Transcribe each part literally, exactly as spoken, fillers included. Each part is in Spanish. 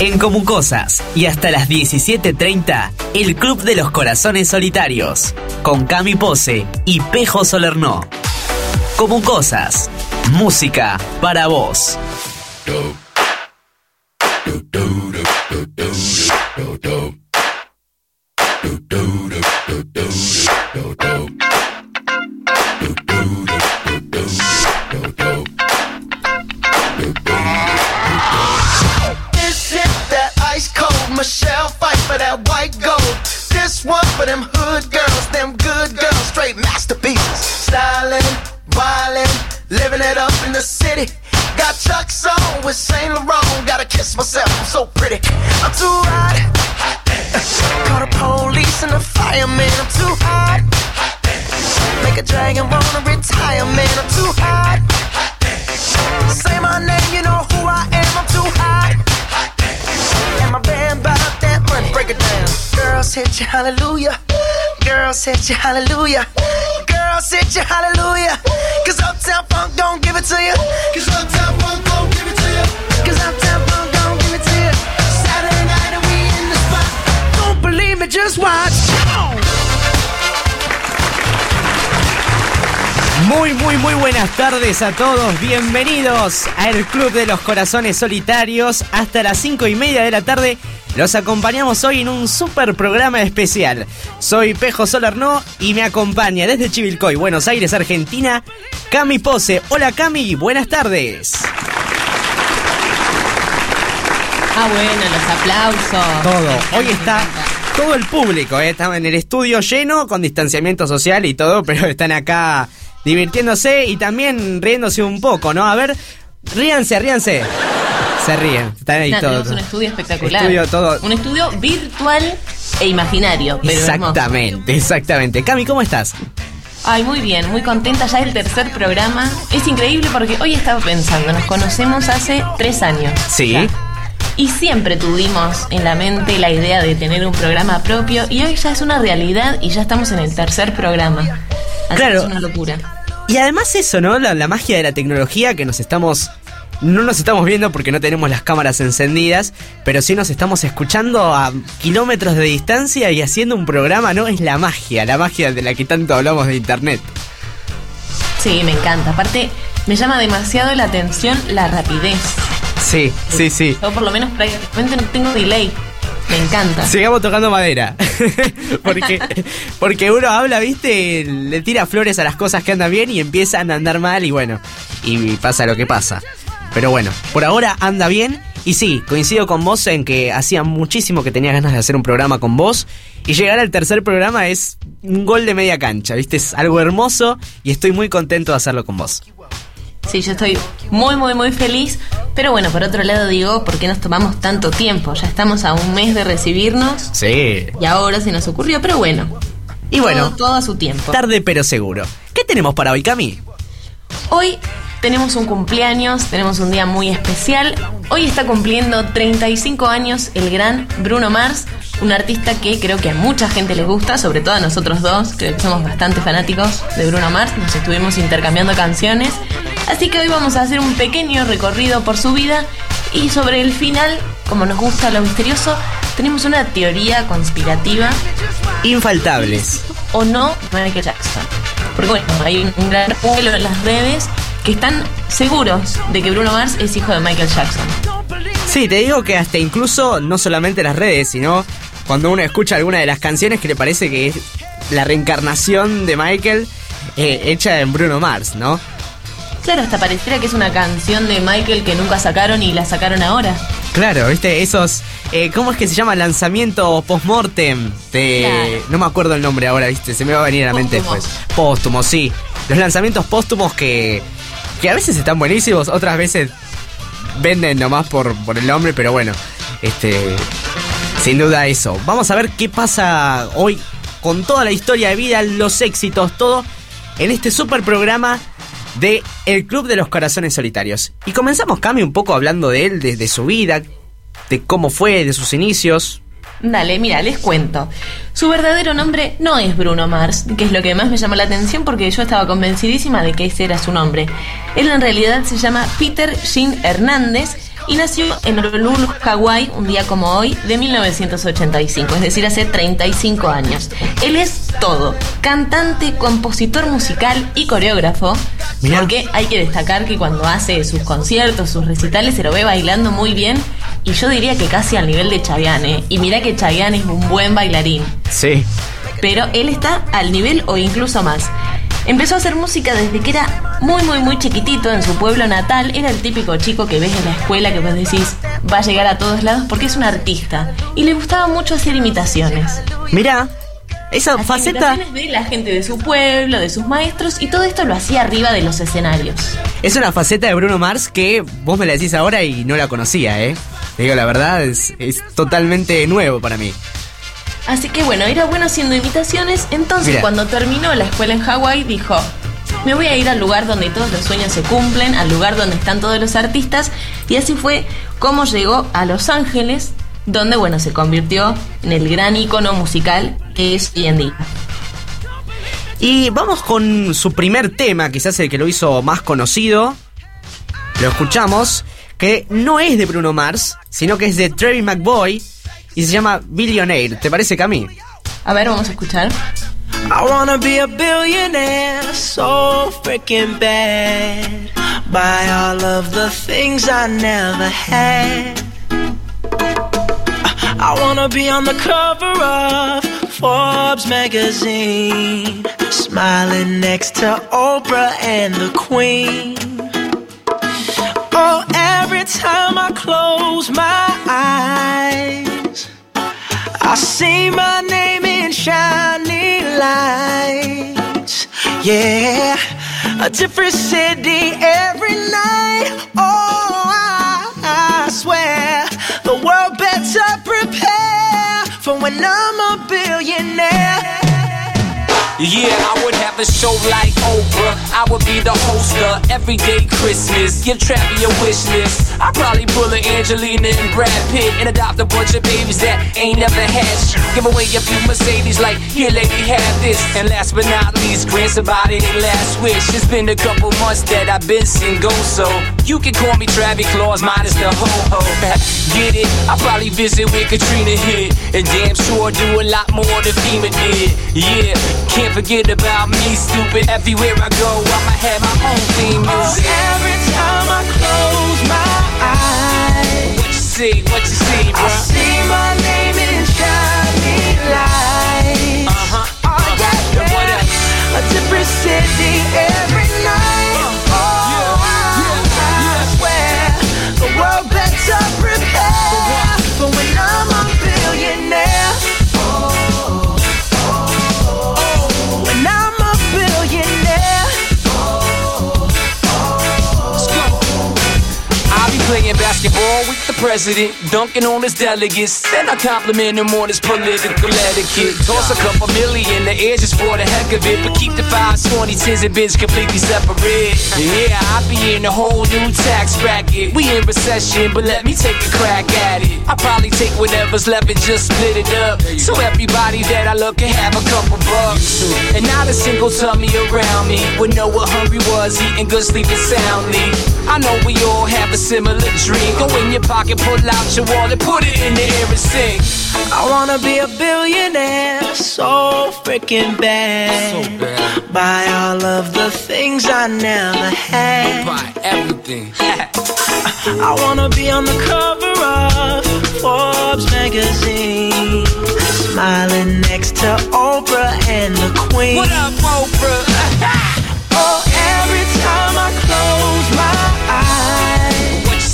En Comu Cosas y hasta las diecisiete treinta, el Club de los Corazones Solitarios, con Cami Posse y Pejo Solernó. Comu Cosas, música para vos. Michelle fight for that white gold. This one for them hood girls, them good girls, straight masterpieces. Stylin', wildin', living it up in the city. Got Chuck's on with Saint Laurent, gotta kiss myself, I'm so pretty. I'm too hot, call the police and the fireman. I'm too hot, make a dragon wanna retire, man. I'm too hot, say my name, you know who I am. I'm too hot. My band bought that money, break it down. Girls hit you, hallelujah. Girls hit you, hallelujah. Girls hit you, hallelujah. Cause Uptown Funk don't give it to you. Cause Uptown Funk don't give it to you. Cause Uptown Funk don't give it to you. Saturday night and we in the spot. Don't believe me, just watch. Muy, muy, muy buenas tardes a todos. Bienvenidos al Club de los Corazones Solitarios. Hasta las cinco y media de la tarde los acompañamos hoy en un super programa especial. Soy Pejo Solernó y me acompaña desde Chivilcoy, Buenos Aires, Argentina, Cami Posse. Hola Cami, buenas tardes. Ah, bueno, los aplausos. Todo, hoy está... todo el público, eh, estaba en el estudio lleno, con distanciamiento social y todo, pero están acá divirtiéndose y también riéndose un poco, ¿no? A ver, ríanse, ríanse. Se ríen, están ahí no, todos. Es un estudio espectacular. Estudio, todo. Un estudio virtual e imaginario. Pero exactamente, hermoso. Exactamente. Cami, ¿cómo estás? Ay, muy bien, muy contenta, ya es el tercer programa. Es increíble porque hoy estaba pensando, nos conocemos hace tres años. Sí. Ya. Y siempre tuvimos en la mente la idea de tener un programa propio y hoy ya es una realidad y ya estamos en el tercer programa. Así claro. Es una locura. Y además eso, ¿no? La, la magia de la tecnología que nos estamos... no nos estamos viendo porque no tenemos las cámaras encendidas, pero sí nos estamos escuchando a kilómetros de distancia y haciendo un programa, ¿no? Es la magia, la magia de la que tanto hablamos de internet. Sí, me encanta. Aparte, me llama demasiado la atención la rapidez. Sí, sí, sí. Yo por lo menos prácticamente no tengo delay. Me encanta. Sigamos tocando madera. porque, porque uno habla, viste, le tira flores a las cosas que andan bien y empiezan a andar mal y bueno, y pasa lo que pasa. Pero bueno, por ahora anda bien. Y sí, coincido con vos en que hacía muchísimo que tenía ganas de hacer un programa con vos. Y llegar al tercer programa es un gol de media cancha, viste, es algo hermoso y estoy muy contento de hacerlo con vos. Sí, yo estoy muy, muy, muy feliz. Pero bueno, por otro lado digo, ¿por qué nos tomamos tanto tiempo? Ya estamos a un mes de recibirnos. Sí. Y ahora se nos ocurrió, pero bueno. Y bueno, todo, todo a su tiempo. Tarde pero seguro. ¿Qué tenemos para hoy, Cami? Hoy tenemos un cumpleaños, tenemos un día muy especial. Hoy está cumpliendo treinta y cinco años el gran Bruno Mars, un artista que creo que a mucha gente les gusta, sobre todo a nosotros dos, que somos bastante fanáticos de Bruno Mars. Nos estuvimos intercambiando canciones. Así que hoy vamos a hacer un pequeño recorrido por su vida y sobre el final, como nos gusta lo misterioso, tenemos una teoría conspirativa. Infaltables. O no, Michael Jackson. Porque bueno, hay un gran revuelo en las redes que están seguros de que Bruno Mars es hijo de Michael Jackson. Sí, te digo que hasta incluso no solamente las redes, sino cuando uno escucha alguna de las canciones que le parece que es la reencarnación de Michael eh, hecha en Bruno Mars, ¿no? Claro, hasta pareciera que es una canción de Michael que nunca sacaron y la sacaron ahora. Claro, viste, esos... Eh, ¿cómo es que se llama? Lanzamiento post-mortem de... Claro. No me acuerdo el nombre ahora, viste, se me va a venir a la mente después. Póstumos, sí. Los lanzamientos póstumos que... que a veces están buenísimos, otras veces venden nomás por, por el nombre, pero bueno, este... sin duda eso. Vamos a ver qué pasa hoy con toda la historia de vida, los éxitos, todo, en este super programa... de El Club de los Corazones Solitarios. Y comenzamos, Cami, un poco hablando de él, de, de su vida, de cómo fue, de sus inicios. Dale, mira, les cuento. Su verdadero nombre no es Bruno Mars, que es lo que más me llamó la atención porque yo estaba convencidísima de que ese era su nombre. Él en realidad se llama Peter Gene Hernández y nació en Honolulu, Hawái, un día como hoy, de mil novecientos ochenta y cinco, es decir, hace treinta y cinco años. Él es todo, cantante, compositor musical y coreógrafo. Mirá. Porque hay que destacar que cuando hace sus conciertos, sus recitales, se lo ve bailando muy bien. Y yo diría que casi al nivel de Chayanne. Y mirá que Chayanne es un buen bailarín. Sí. Pero él está al nivel o incluso más. Empezó a hacer música desde que era muy, muy, muy chiquitito en su pueblo natal. Era el típico chico que ves en la escuela que vos decís, va a llegar a todos lados porque es un artista. Y le gustaba mucho hacer imitaciones. Mirá, esa Así faceta... imitaciones de la gente de su pueblo, de sus maestros, y todo esto lo hacía arriba de los escenarios. Es una faceta de Bruno Mars que vos me la decís ahora y no la conocía, ¿eh? Te digo, la verdad, es, es totalmente nuevo para mí. Así que bueno, era bueno haciendo imitaciones. Entonces, Mira. cuando terminó la escuela en Hawái, dijo, me voy a ir al lugar donde todos los sueños se cumplen, al lugar donde están todos los artistas. Y así fue como llegó a Los Ángeles, donde, bueno, se convirtió en el gran ícono musical que es hoy en día. Y vamos con su primer tema, quizás el que lo hizo más conocido. Lo escuchamos, que no es de Bruno Mars, sino que es de Travie McCoy. Y se llama Billionaire. ¿Te parece, Cami? A ver, vamos a escuchar. I wanna be a billionaire, so freaking bad. Buy all of the things I never had. I wanna be on the cover of Forbes magazine, smiling next to Oprah and the Queen. Oh, every time I close my eyes, I see my name in shiny lights. Yeah, a different city every night. Oh, I, I swear the world better prepare for when I'm a billionaire. Yeah, I would have a show like Oprah. I would be the host of Everyday Christmas. Give Travie a wish list. I'd probably pull an Angelina and Brad Pitt and adopt a bunch of babies that ain't never had shit. Give away a few Mercedes like, here lady, have this. And last but not least, grant somebody their last wish. It's been a couple months that I've been single, so you can call me Travie Claus minus the ho-ho. Get it? I'll probably visit with Katrina hit, and damn sure do a lot more than FEMA did. Yeah, can't forget about me, stupid. Everywhere I go, I'ma have my own theme music. Oh, every time I close my eyes, what you see, what you see, bro? I see my name in shiny lights. Uh-huh. Oh, yeah, yeah. What up? A different city every night. Uh, oh, yeah, I, yeah, I swear yeah. The world better prepare for when I'm a billionaire. Oh. Playing basketball with the president, dunking on his delegates. Then I compliment him on his political etiquette. Toss a couple million in the air just for the heck of it, but keep the fives, twenty, tens, and bins completely separate. Yeah, I be in a whole new tax bracket. We in recession, but let me take a crack at it. I probably take whatever's left and just split it up, so everybody that I love can have a couple bucks, and not a single tummy around me would know what hungry was, eating good, sleeping soundly. I know we all have a similar dream. Go in your pocket, pull out your wallet, put it in the air and sing. I wanna be a billionaire, so freaking bad. So bad. Buy all of the things I never had. Buy everything. I wanna be on the cover of Forbes magazine, smiling next to Oprah and the Queen. What up, Oprah? Oh, every time I close my eyes, what you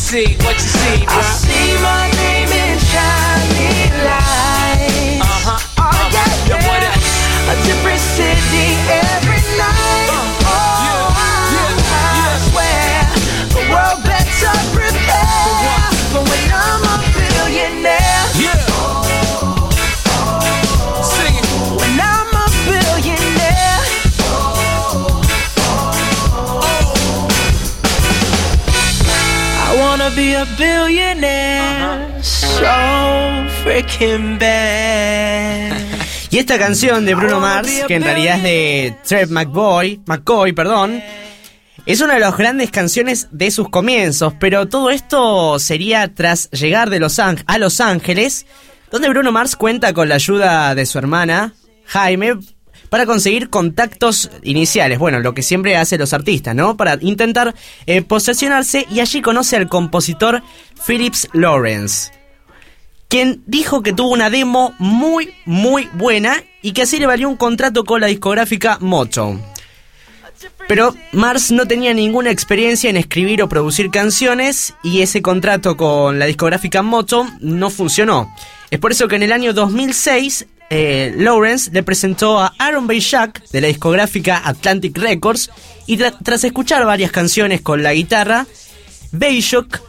see, bro? I see my name in shiny lights. Uh-huh. Oh, uh-huh. Yeah, yeah. Yo, what up? A different city every night. Uh-huh. Oh, yeah, yeah, I, yeah. I swear the world better prepare for when I'm a billionaire. Yeah. Oh, oh, oh. Sing it. When I'm a billionaire. Oh, oh, oh. I wanna be a billionaire, so freaking bad. Y esta canción de Bruno Mars, que en realidad es de Travie McCoy, McCoy, perdón, Es una de las grandes canciones de sus comienzos, pero todo esto sería tras llegar de Los Ang- a Los Ángeles, donde Bruno Mars cuenta con la ayuda de su hermana, Jaime, para conseguir contactos iniciales. Bueno, lo que siempre hacen los artistas, ¿no? Para intentar eh, posesionarse, y allí conoce al compositor Phillips Lawrence, quien dijo que tuvo una demo muy, muy buena y que así le valió un contrato con la discográfica Motown. Pero Mars no tenía ninguna experiencia en escribir o producir canciones, y ese contrato con la discográfica Motown no funcionó. Es por eso que en el año dos mil seis eh, Lawrence le presentó a Aaron Bay-Schuck de la discográfica Atlantic Records, y tra- tras escuchar varias canciones con la guitarra, Bay-Schuck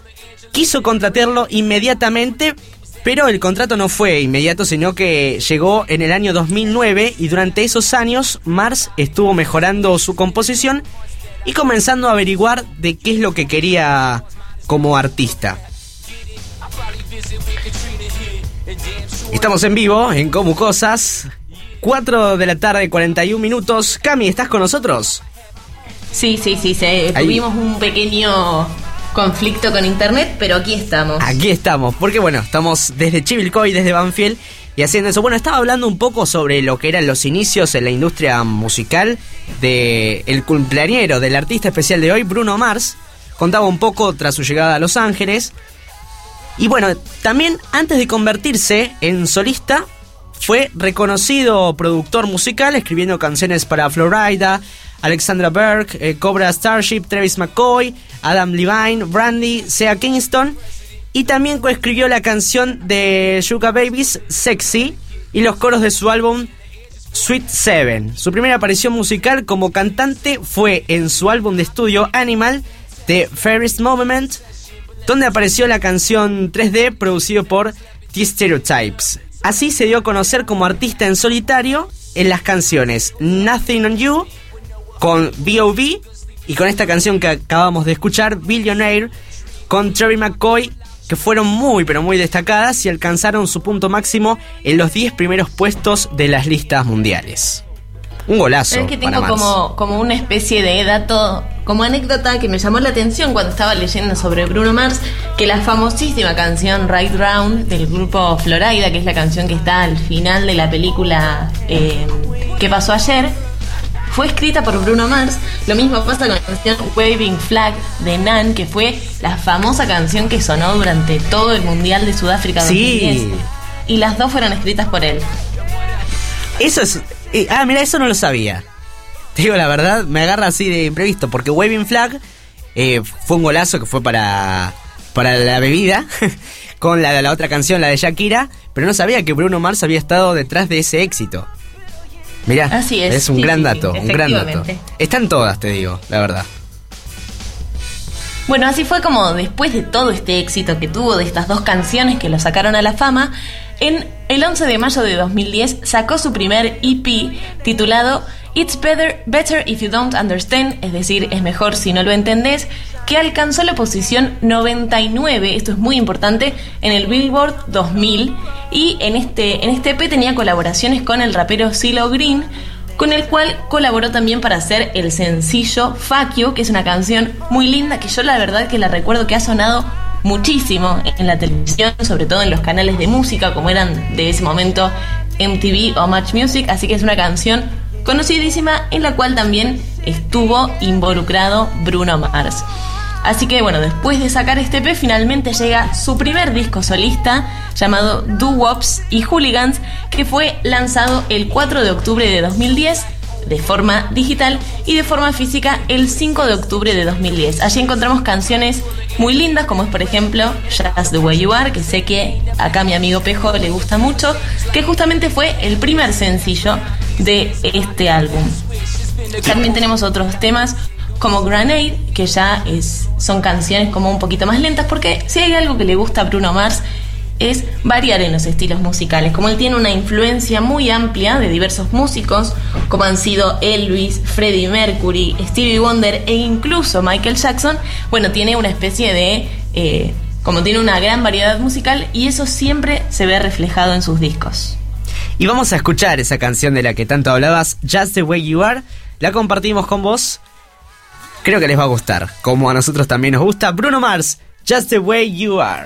quiso contratarlo inmediatamente, pero el contrato no fue inmediato, sino que llegó en el año dos mil nueve, y durante esos años Mars estuvo mejorando su composición y comenzando a averiguar de qué es lo que quería como artista. Estamos en vivo en Comu Cosas, cuatro de la tarde, cuarenta y un minutos. Cami, ¿estás con nosotros? Sí, sí, sí, sí. Tuvimos un pequeño conflicto con internet, pero aquí estamos. Aquí estamos, porque bueno, estamos desde Chivilcoy, desde Banfield, y haciendo eso. Bueno, estaba hablando un poco sobre lo que eran los inicios en la industria musical de el cumpleañero del artista especial de hoy, Bruno Mars. Contaba un poco tras su llegada a Los Ángeles. Y bueno, también antes de convertirse en solista, fue reconocido productor musical, escribiendo canciones para Flo Rida, Alexandra Burke, eh, Cobra Starship, Travie McCoy, Adam Levine, Brandy, Sea Kingston, y también coescribió la canción de Sugar Babies, Sexy, y los coros de su álbum Sweet Seven. Su primera aparición musical como cantante fue en su álbum de estudio Animal, The Fairest Moment, donde apareció la canción tres D producido por The Stereotypes. Así se dio a conocer como artista en solitario en las canciones Nothing on You, con B O B, y con esta canción que acabamos de escuchar, Billionaire, con Travie McCoy, que fueron muy pero muy destacadas y alcanzaron su punto máximo en los diez primeros puestos de las listas mundiales. Un golazo. Es que tengo para como, como una especie de dato, como anécdota que me llamó la atención cuando estaba leyendo sobre Bruno Mars, que la famosísima canción Right Round del grupo Flo Rida, que es la canción que está al final de la película eh, ¿Qué pasó ayer?, fue escrita por Bruno Mars. Lo mismo pasa con la canción Waving Flag de Nan, que fue la famosa canción que sonó durante todo el Mundial de Sudáfrica dos mil diez. Sí. Y las dos fueron escritas por él. Eso es... Eh, ah, mira, eso no lo sabía. Te digo la verdad, me agarra así de imprevisto, porque Waving Flag eh, fue un golazo que fue para, para la bebida, con la, la otra canción, la de Shakira, pero no sabía que Bruno Mars había estado detrás de ese éxito. Mirá, así es, es un sí, gran dato, sí, un gran dato. Están todas, te digo, la verdad. Bueno, así fue como después de todo este éxito que tuvo de estas dos canciones que lo sacaron a la fama, en el once de mayo de dos mil diez sacó su primer E P titulado It's Better, Better If You Don't Understand, es decir, es mejor si no lo entendés, que alcanzó la posición noventa y nueve, esto es muy importante, en el Billboard dos mil, y en este, en este E P tenía colaboraciones con el rapero CeeLo Green, con el cual colaboró también para hacer el sencillo Fuck You, que es una canción muy linda, que yo la verdad que la recuerdo que ha sonado muchísimo en la televisión, sobre todo en los canales de música, como eran de ese momento M T V o Much Music, así que es una canción conocidísima en la cual también estuvo involucrado Bruno Mars. Así que bueno, después de sacar este E P, finalmente llega su primer disco solista, llamado Do Wops y Hooligans, que fue lanzado el cuatro de octubre de dos mil diez de forma digital y de forma física el cinco de octubre de dos mil diez. Allí encontramos canciones muy lindas, como es por ejemplo Just the Way You Are, que sé que acá a mi amigo Pejo le gusta mucho, que justamente fue el primer sencillo de este álbum. También tenemos otros temas como Grenade, que ya es, son canciones como un poquito más lentas, porque si hay algo que le gusta a Bruno Mars es variar en los estilos musicales, como él tiene una influencia muy amplia de diversos músicos, como han sido Elvis, Freddie Mercury, Stevie Wonder e incluso Michael Jackson. Bueno, tiene una especie de eh, como tiene una gran variedad musical, y eso siempre se ve reflejado en sus discos. Y vamos a escuchar esa canción de la que tanto hablabas, Just the Way You Are. La compartimos con vos. Creo que les va a gustar, como a nosotros también nos gusta Bruno Mars, Just the Way You Are.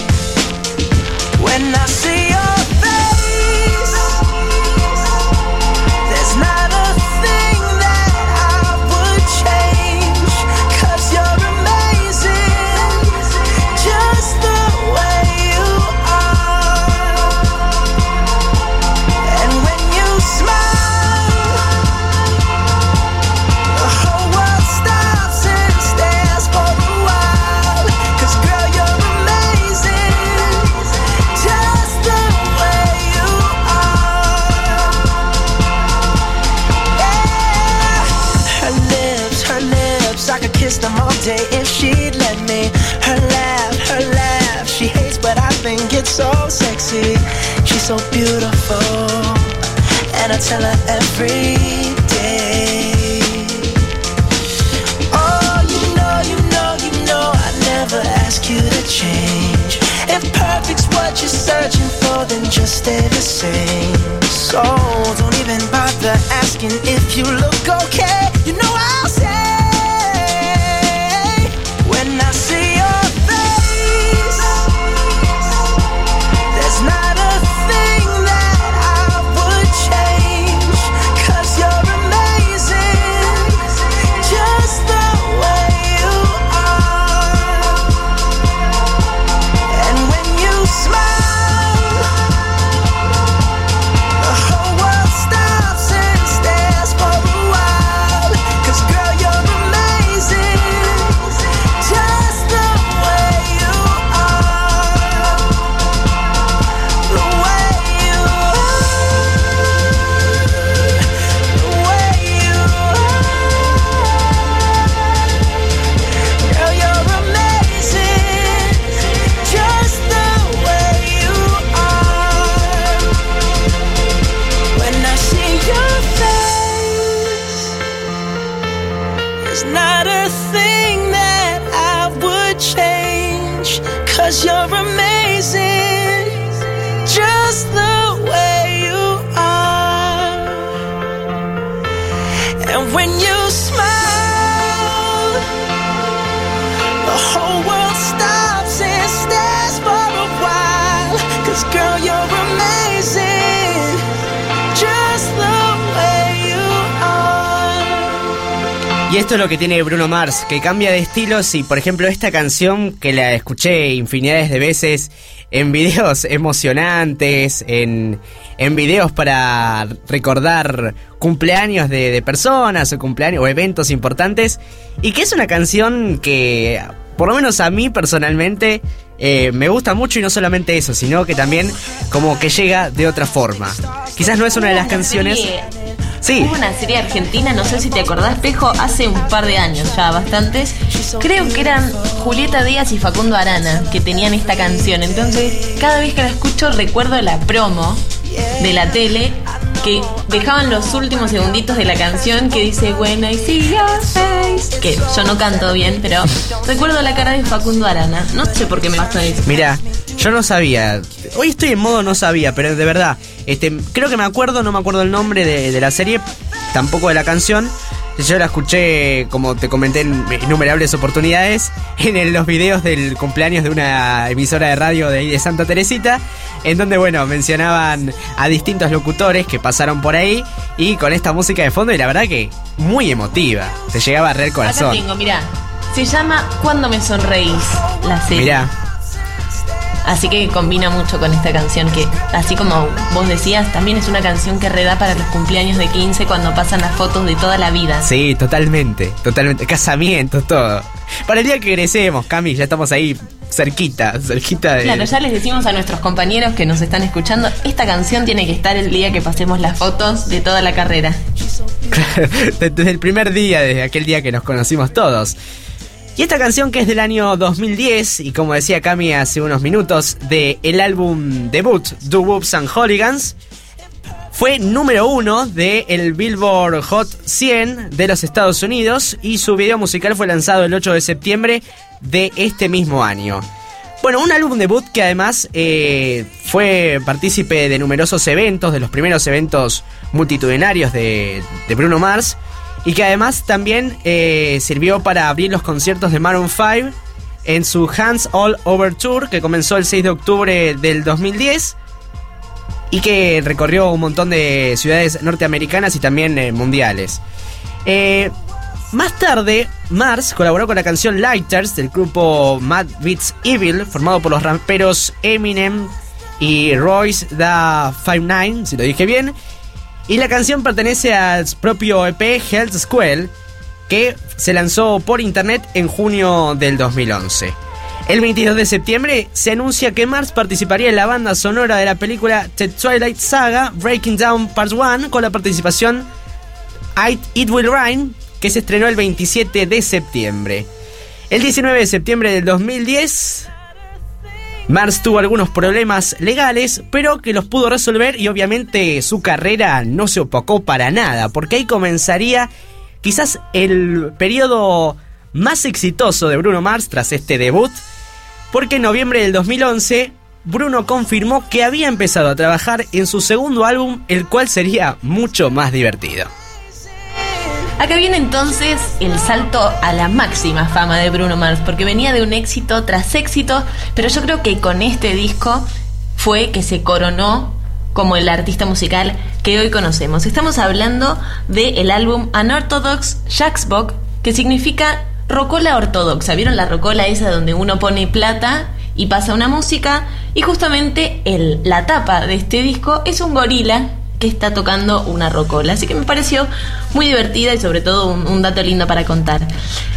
when I see your face, there's not a thing that I would change, 'cause you're amazing, just the way you are. And when you smile, the whole world stops and stares for a while, 'cause girl, you're amazing, just the way you are. Yeah. Her lips, her lips, I could kiss them all day if she'd let me. Her laugh, her laugh, she hates but I think it's so sexy. She's so beautiful, and I tell her every day. Oh, you know, you know, you know, I never ask you to change. If perfect's what you're searching for, then just stay the same. So don't even bother asking if you look okay. You know I'll say, when I see your face, there's not a thing that I would change, 'cause you're amazing, just the way you are. And when you smile, the whole world stops and stares for a while, 'cause girl, you're amazing, just the way you are, the way you are, the way you are. Girl, you're amazing, just the way you are. When I see your face, there's not a thing that I would change, 'cause you're amazing, just the way you are. And when you smile, the whole world stops and stares for a while, 'cause girl, you're amazing, just the way you are. Y esto es lo que tiene Bruno Mars, que cambia de estilos y, por ejemplo, esta canción que la escuché infinidades de veces en videos emocionantes, en, en videos para recordar cumpleaños de, de personas o cumpleaños o eventos importantes, y que es una canción que, por lo menos a mí personalmente, eh, me gusta mucho, y no solamente eso, sino que también como que llega de otra forma. Quizás no es una de las canciones... Sí. Hubo una serie argentina, no sé si te acordás, Pejo, hace un par de años ya, bastantes. Creo que eran Julieta Díaz y Facundo Arana que tenían esta canción. Entonces, cada vez que la escucho, recuerdo la promo de la tele que dejaban los últimos segunditos de la canción, que dice When I see your face, que yo no canto bien, pero recuerdo la cara de Facundo Arana. No sé por qué me basta eso. Mirá, yo no sabía. Hoy estoy en modo no sabía, pero de verdad, este, creo que me acuerdo, no me acuerdo el nombre de, de la serie, tampoco de la canción. Yo la escuché, como te comenté, en innumerables oportunidades, en el, los videos del cumpleaños de una emisora de radio de ahí de Santa Teresita, en donde, bueno, mencionaban a distintos locutores que pasaron por ahí, y con esta música de fondo, y la verdad que muy emotiva, te llegaba a arder el corazón. Acá tengo, mirá, se llama Cuando me sonreís, la serie. Mirá. Así que combina mucho con esta canción que, así como vos decías, también es una canción que reda para los cumpleaños de quince cuando pasan las fotos de toda la vida. Sí, totalmente, totalmente. Casamientos, todo. Para el día que egresemos, Cami, ya estamos ahí cerquita, cerquita de... Claro, ya les decimos a nuestros compañeros que nos están escuchando, esta canción tiene que estar el día que pasemos las fotos de toda la carrera. Claro, desde el primer día, desde aquel día que nos conocimos todos. Y esta canción que es del año dos mil diez, y como decía Cami hace unos minutos, de el álbum debut, Do Whoops and Hooligans, fue número uno del Billboard Hot cien de los Estados Unidos, y su video musical fue lanzado el ocho de septiembre de este mismo año. Bueno, un álbum debut que además eh, fue partícipe de numerosos eventos, de los primeros eventos multitudinarios de, de Bruno Mars, y que además también eh, sirvió para abrir los conciertos de Maroon cinco en su Hands All Over Tour, que comenzó el seis de octubre del dos mil diez y que recorrió un montón de ciudades norteamericanas y también eh, mundiales. Eh, más tarde, Mars colaboró con la canción Lighters del grupo Mad Beats Evil, formado por los raperos Eminem y Royce da cincuenta y nueve, si lo dije bien. Y la canción pertenece al propio E P Health Square, que se lanzó por internet en junio del dos mil once. El veintidós de septiembre se anuncia que Mars participaría en la banda sonora de la película The Twilight Saga Breaking Down Part uno, con la participación It Will Rain, que se estrenó el veintisiete de septiembre. El diecinueve de septiembre del dos mil diez... Mars tuvo algunos problemas legales, pero que los pudo resolver, y obviamente su carrera no se opacó para nada, porque ahí comenzaría quizás el periodo más exitoso de Bruno Mars tras este debut, porque en noviembre del dos mil once Bruno confirmó que había empezado a trabajar en su segundo álbum, el cual sería mucho más divertido. Acá viene entonces el salto a la máxima fama de Bruno Mars, porque venía de un éxito tras éxito, pero yo creo que con este disco fue que se coronó como el artista musical que hoy conocemos. Estamos hablando del álbum Unorthodox Jukebox, que significa rocola ortodoxa. ¿Vieron la rocola esa donde uno pone plata y pasa una música? Y justamente el, la tapa de este disco es un gorila que está tocando una rocola, así que me pareció muy divertida y sobre todo un, un dato lindo para contar.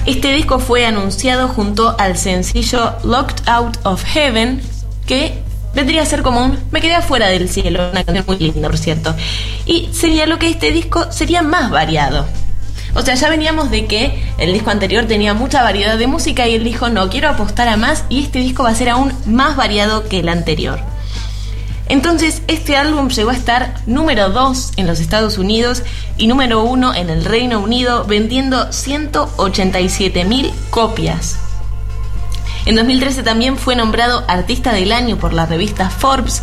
Este disco fue anunciado junto al sencillo Locked Out of Heaven, que vendría a ser como un Me quedé afuera del cielo, una canción muy linda por cierto, y señaló que este disco sería más variado. O sea, ya veníamos de que el disco anterior tenía mucha variedad de música y él dijo, no, quiero apostar a más, y este disco va a ser aún más variado que el anterior. Entonces, este álbum llegó a estar número dos en los Estados Unidos y número uno en el Reino Unido, vendiendo ciento ochenta y siete mil copias. En dos mil trece también fue nombrado Artista del Año por la revista Forbes,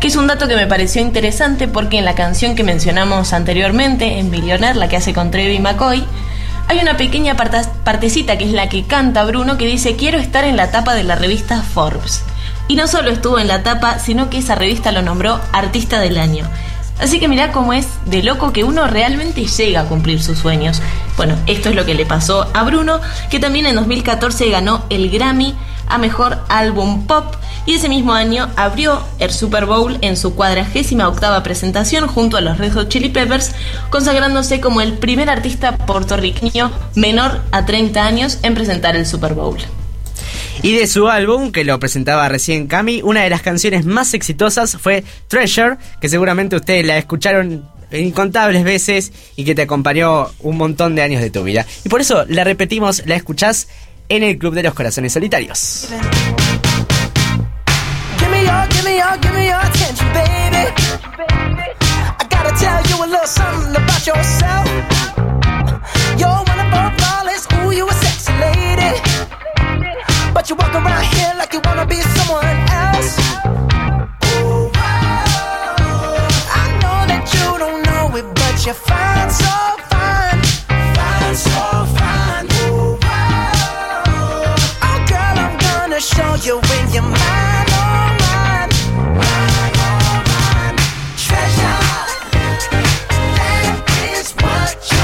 que es un dato que me pareció interesante porque en la canción que mencionamos anteriormente, en Billionaire, la que hace con Travie McCoy, hay una pequeña partecita que es la que canta Bruno que dice «Quiero estar en la tapa de la revista Forbes». Y no solo estuvo en la tapa, sino que esa revista lo nombró Artista del Año. Así que mirá cómo es de loco que uno realmente llega a cumplir sus sueños. Bueno, esto es lo que le pasó a Bruno, que también en dos mil catorce ganó el Grammy a Mejor Álbum Pop, y ese mismo año abrió el Super Bowl en su cuadragésima octava presentación junto a los Red Hot Chili Peppers, consagrándose como el primer artista puertorriqueño menor a treinta años en presentar el Super Bowl. Y de su álbum, que lo presentaba recién Cami, una de las canciones más exitosas fue Treasure, que seguramente ustedes la escucharon incontables veces y que te acompañó un montón de años de tu vida. Y por eso la repetimos, la escuchás en el Club de los Corazones Solitarios. But you walk around here like you wanna be someone else. Ooh, I know that you don't know it, but you're fine, so fine, fine, so fine. Ooh, oh girl, I'm gonna show you when you're mine. Mine, mine, mine. Treasure, that is what you.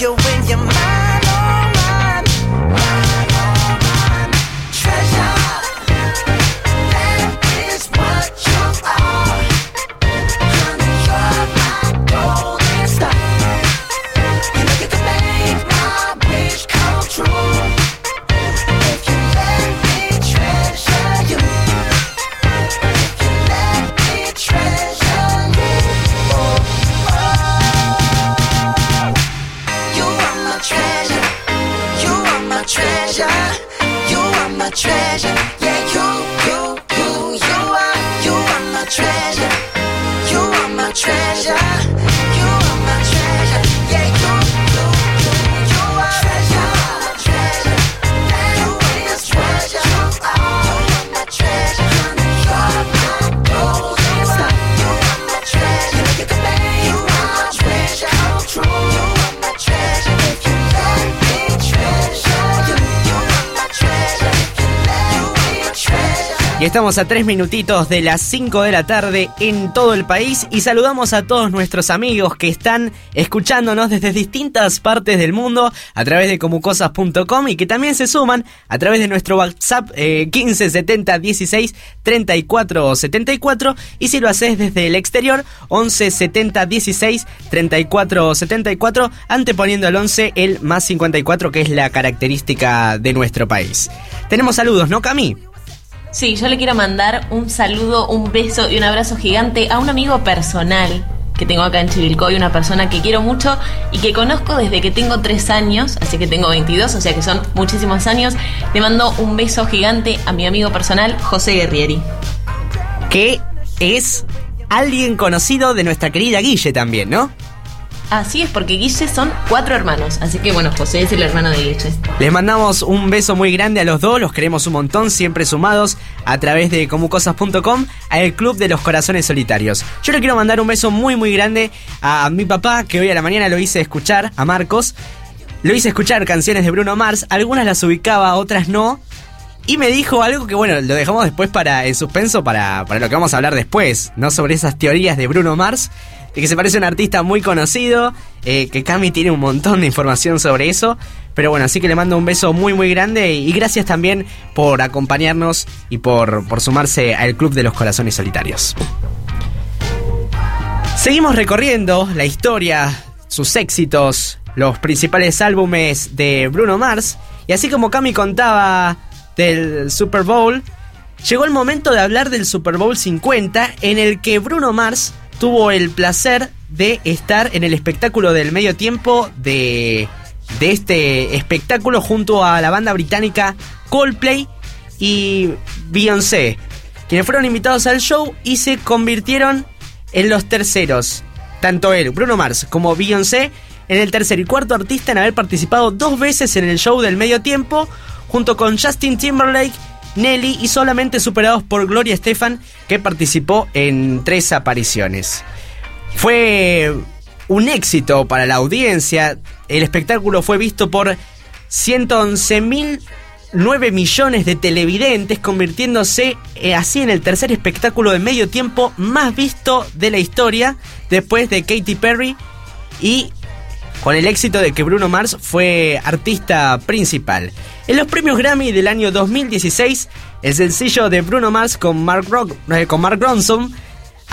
you're in your mind, oh mine, mine, oh mine. Treasure, that is what you are. Honey, you're my golden star. You look at the make my wish come true. If you let me treasure you, if you let me treasure you, oh, oh. You are my treasure, you are my treasure, you are my treasure. Yeah, you, you, you, you are, you are my treasure, you are my treasure, you are my treasure. Yeah, you, you, you, you are treasure, you are my treasure, you are my treasure. You are my golden star, you are my treasure. You can make my treasure come true. You are my treasure, if you let me treasure you. You are my treasure, if you let me treasure. Y estamos a tres minutitos de las cinco de la tarde en todo el país y saludamos a todos nuestros amigos que están escuchándonos desde distintas partes del mundo a través de comu cosas punto com y que también se suman a través de nuestro WhatsApp eh, quince setenta dieciséis treinta y cuatro setenta y cuatro y si lo haces desde el exterior once setenta dieciséis treinta y cuatro setenta y cuatro anteponiendo al once el más cincuenta y cuatro que es la característica de nuestro país. Tenemos saludos, ¿no, Cami? Sí, yo le quiero mandar un saludo, un beso y un abrazo gigante a un amigo personal que tengo acá en Chivilcoy, una persona que quiero mucho y que conozco desde que tengo tres años, así que tengo veintidós, o sea que son muchísimos años. Le mando un beso gigante a mi amigo personal, José Guerrieri. Que es alguien conocido de nuestra querida Guille también, ¿no? Así es, porque Guille son cuatro hermanos, así que bueno, José es el hermano de Guille. Les mandamos un beso muy grande a los dos, los queremos un montón, siempre sumados a través de comu cosas punto com al Club de los Corazones Solitarios. Yo le quiero mandar un beso muy muy grande a mi papá, que hoy a la mañana lo hice escuchar, a Marcos. Lo hice escuchar canciones de Bruno Mars, algunas las ubicaba, otras no. Y me dijo algo que bueno, lo dejamos después para en suspenso para, para lo que vamos a hablar después, ¿no? Sobre esas teorías de Bruno Mars. Que se parece a un artista muy conocido, eh, que Cami tiene un montón de información sobre eso. Pero bueno, así que le mando un beso muy muy grande y gracias también por acompañarnos y por, por sumarse al Club de los Corazones Solitarios. Seguimos recorriendo la historia, sus éxitos, los principales álbumes de Bruno Mars. Y así como Cami contaba del Super Bowl, llegó el momento de hablar del Super Bowl cincuenta, en el que Bruno Mars tuvo el placer de estar en el espectáculo del medio tiempo de, de este espectáculo junto a la banda británica Coldplay y Beyoncé, quienes fueron invitados al show y se convirtieron en los terceros, tanto él, Bruno Mars, como Beyoncé, en el tercer y cuarto artista en haber participado dos veces en el show del medio tiempo, junto con Justin Timberlake, Nelly y solamente superados por Gloria Estefan, que participó en tres apariciones. Fue un éxito para la audiencia. El espectáculo fue visto por ciento once mil nueve millones de televidentes, convirtiéndose así en el tercer espectáculo de medio tiempo más visto de la historia, después de Katy Perry, y con el éxito de que Bruno Mars fue artista principal. En los premios Grammy del año dos mil dieciséis, el sencillo de Bruno Mars con Mark, Rock, eh, con Mark Ronson,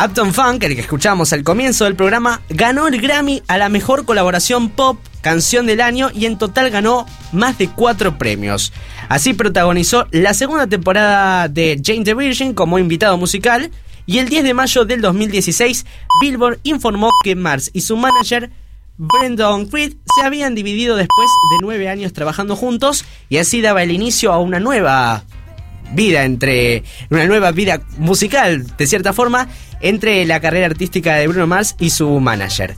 Uptown Funk, el que escuchamos al comienzo del programa, ganó el Grammy a la mejor colaboración pop, canción del año, y en total ganó más de cuatro premios. Así protagonizó la segunda temporada de Jane the Virgin como invitado musical, y el diez de mayo del dos mil dieciséis, Billboard informó que Mars y su manager Brendan Creed se habían dividido después de nueve años trabajando juntos, y así daba el inicio a una nueva vida entre una nueva vida musical, de cierta forma, entre la carrera artística de Bruno Mars y su manager.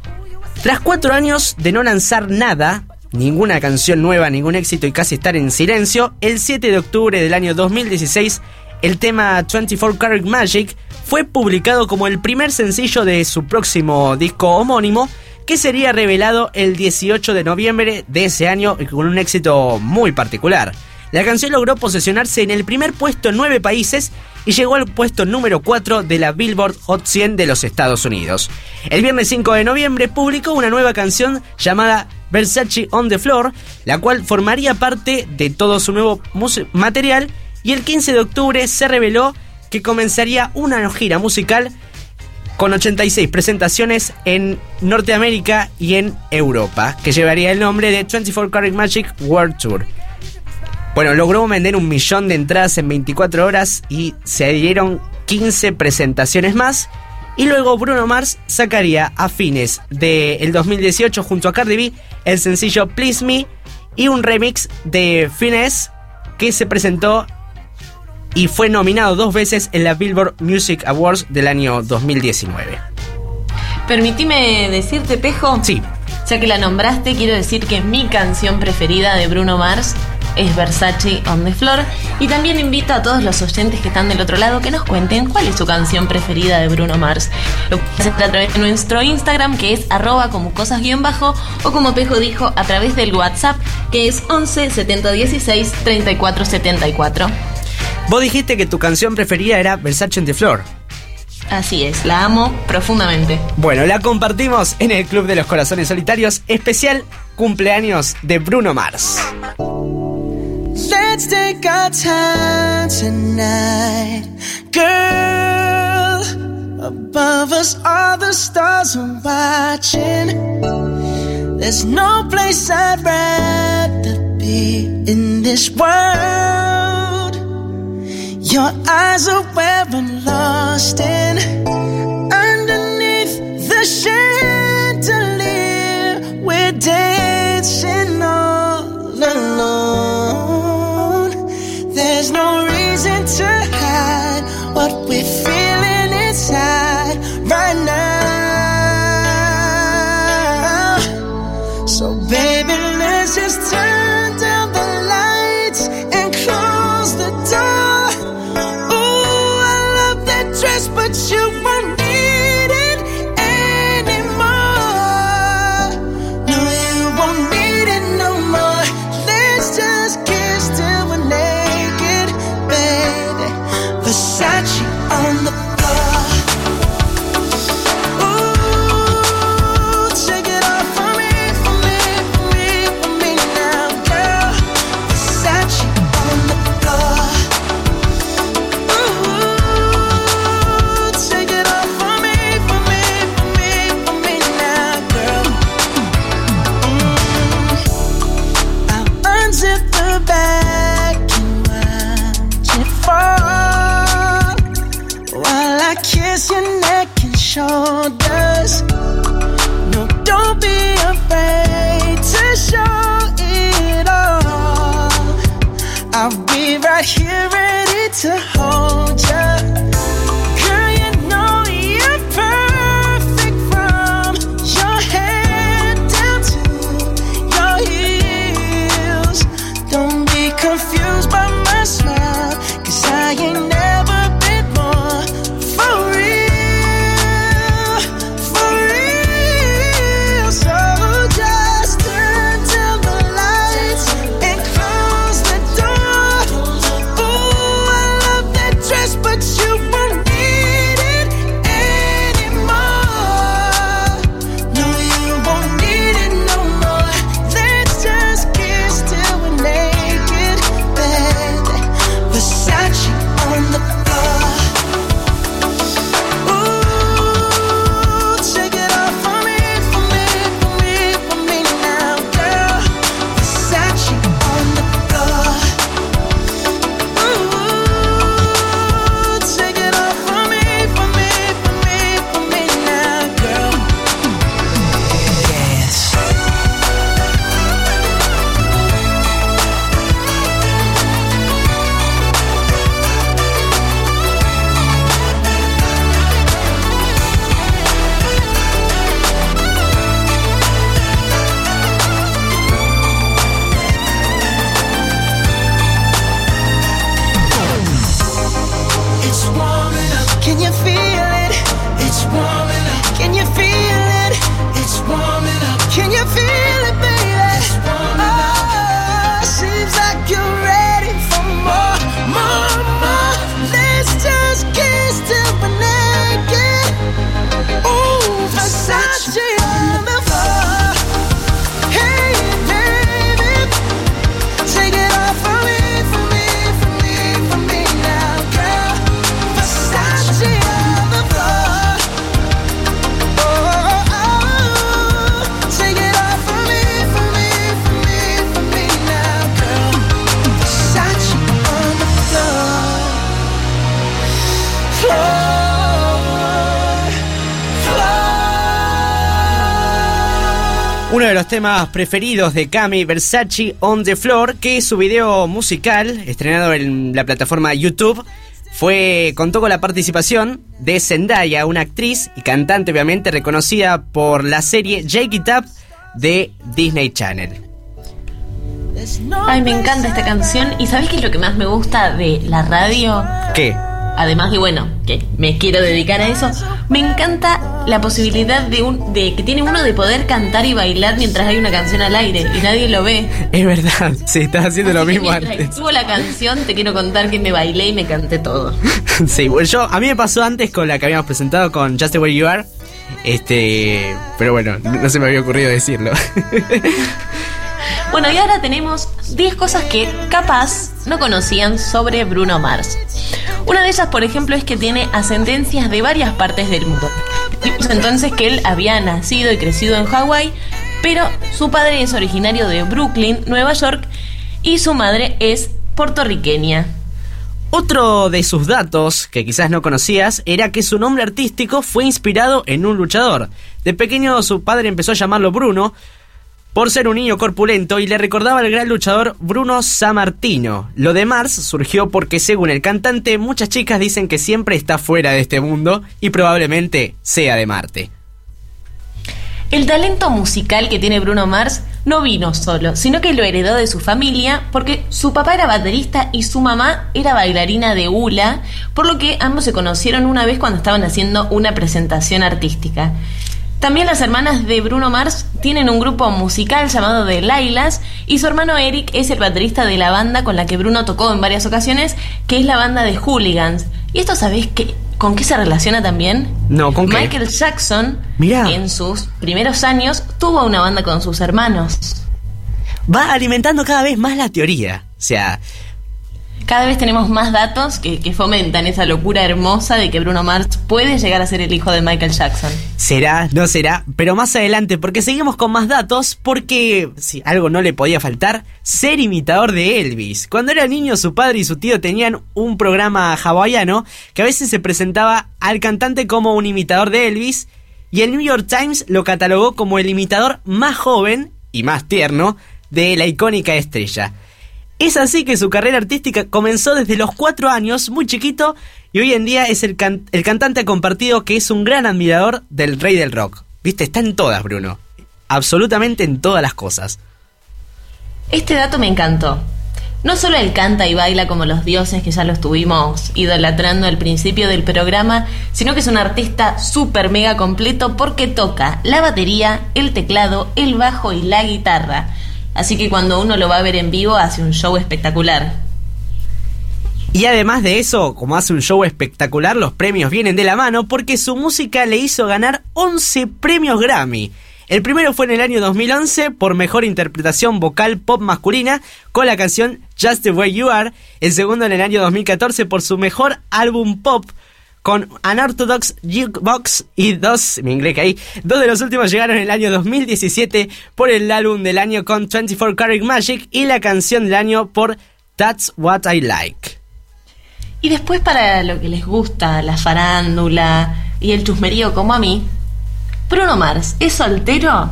Tras cuatro años de no lanzar nada, ninguna canción nueva, ningún éxito y casi estar en silencio, el siete de octubre del año dos mil dieciséis, el tema veinticuatro Karat Magic fue publicado como el primer sencillo de su próximo disco homónimo, que sería revelado el dieciocho de noviembre de ese año con un éxito muy particular. La canción logró posicionarse en el primer puesto en nueve países y llegó al puesto número cuatro de la Billboard Hot cien de los Estados Unidos. El viernes cinco de noviembre publicó una nueva canción llamada Versace on the Floor, la cual formaría parte de todo su nuevo material, y el quince de octubre se reveló que comenzaría una gira musical con ochenta y seis presentaciones en Norteamérica y en Europa, que llevaría el nombre de veinticuatro Karat Magic World Tour. Bueno, logró vender un millón de entradas en veinticuatro horas y se dieron quince presentaciones más. Y luego Bruno Mars sacaría a fines del dos mil dieciocho junto a Cardi B el sencillo Please Me y un remix de Finesse que se presentó y fue nominado dos veces en la Billboard Music Awards del año dos mil diecinueve. Permitime decirte, Pejo. Sí. Ya que la nombraste, quiero decir que mi canción preferida de Bruno Mars es Versace on the Floor, y también invito a todos los oyentes que están del otro lado que nos cuenten cuál es su canción preferida de Bruno Mars. Lo pueden hacer a través de nuestro Instagram, que es arroba como cosas guión bajo, o como Pejo dijo, a través del WhatsApp, que es once setenta dieciséis treinta y cuatro setenta y cuatro. Vos dijiste que tu canción preferida era Versace on the Floor. Así es, la amo profundamente. Bueno, la compartimos en el Club de los Corazones Solitarios, especial cumpleaños de Bruno Mars. Let's take our time tonight, girl. Above us all the stars are watching. There's no place I'd rather be in this world. Your eyes are where I'm lost in. Underneath the chandelier, we're dancing all alone. There's no reason to hide what we're feeling inside right now. So baby, let's just turn down the lights and close the door. Ooh, I love that dress, but you won't need it anymore. No, you won't need it no more. Let's just kiss till we're naked. Versace on the floor. Ooh, take it off for me, for me, for me, for me now, girl. Versace on the floor. Ooh, take it off for me, for me, for me, for me now, girl. Mm-hmm. I'll unzip the bag and watch it fall. Kiss your neck and shoulders. No, don't be afraid to show it all. I'll be right here ready to hold you. Girl, you know you're perfect from your head down to your heels. Don't be confused by my smile, 'cause I ain't never been more. de los temas preferidos de Cami, Versace on the Floor, que su video musical, estrenado en la plataforma YouTube, fue contó con la participación de Zendaya, una actriz y cantante obviamente reconocida por la serie Shake It Up de Disney Channel. Ay, me encanta esta canción. ¿Y sabés qué es lo que más me gusta de la radio? ¿Qué? Además de, bueno, que me quiero dedicar a eso, me encanta la posibilidad de, un, de que tiene uno de poder cantar y bailar mientras hay una canción al aire y nadie lo ve. Es verdad, sí, estás haciendo así lo mismo antes. Subo la canción, te quiero contar que me bailé y me canté todo. Sí, bueno, yo, a mí me pasó antes con la que habíamos presentado con Just the Way You Are, este, pero bueno, no se me había ocurrido decirlo. Bueno, y ahora tenemos diez cosas que capaz no conocían sobre Bruno Mars. Una de ellas, por ejemplo, es que tiene ascendencias de varias partes del mundo. Vimos entonces que él había nacido y crecido en Hawái, pero su padre es originario de Brooklyn, Nueva York, y su madre es puertorriqueña. Otro de sus datos, que quizás no conocías, era que su nombre artístico fue inspirado en un luchador. De pequeño su padre empezó a llamarlo Bruno, por ser un niño corpulento, y le recordaba al gran luchador Bruno Sammartino. Lo de Mars surgió porque, según el cantante, muchas chicas dicen que siempre está fuera de este mundo y probablemente sea de Marte. El talento musical que tiene Bruno Mars no vino solo, sino que lo heredó de su familia, porque su papá era baterista y su mamá era bailarina de hula, por lo que ambos se conocieron una vez cuando estaban haciendo una presentación artística. También las hermanas de Bruno Mars tienen un grupo musical llamado The Lailas, y su hermano Eric es el baterista de la banda con la que Bruno tocó en varias ocasiones, que es la banda de Hooligans. ¿Y esto sabés qué, con qué se relaciona también? No, ¿con qué? Michael Jackson, mirá, en sus primeros años tuvo una banda con sus hermanos. Va alimentando cada vez más la teoría, o sea... Cada vez tenemos más datos que, que fomentan esa locura hermosa de que Bruno Mars puede llegar a ser el hijo de Michael Jackson. ¿Será? ¿No será? Pero más adelante, porque seguimos con más datos, porque si algo no le podía faltar, ser imitador de Elvis. Cuando era niño, su padre y su tío tenían un programa hawaiano que a veces se presentaba al cantante como un imitador de Elvis, y el New York Times lo catalogó como el imitador más joven y más tierno de la icónica estrella. Es así que su carrera artística comenzó desde los cuatro años, muy chiquito, y hoy en día es el, can- el cantante compartido que es un gran admirador del rey del rock. Viste, está en todas, Bruno. Absolutamente en todas las cosas. Este dato me encantó. No solo él canta y baila como los dioses, que ya lo estuvimos idolatrando al principio del programa, sino que es un artista súper mega completo porque toca la batería, el teclado, el bajo y la guitarra. Así que cuando uno lo va a ver en vivo, hace un show espectacular. Y además de eso, como hace un show espectacular, los premios vienen de la mano, porque su música le hizo ganar once premios Grammy. El primero fue en el año dos mil once por mejor interpretación vocal pop masculina con la canción Just the Way You Are. El segundo en el año dos mil catorce por su mejor álbum pop con Unorthodox Jukebox, y dos, mi inglés que ahí, dos de los últimos llegaron en el año dos mil diecisiete por el álbum del año con veinticuatro Karat Magic y la canción del año por That's What I Like. Y después, para lo que les gusta la farándula y el chusmerío como a mí, ¿Bruno Mars es soltero?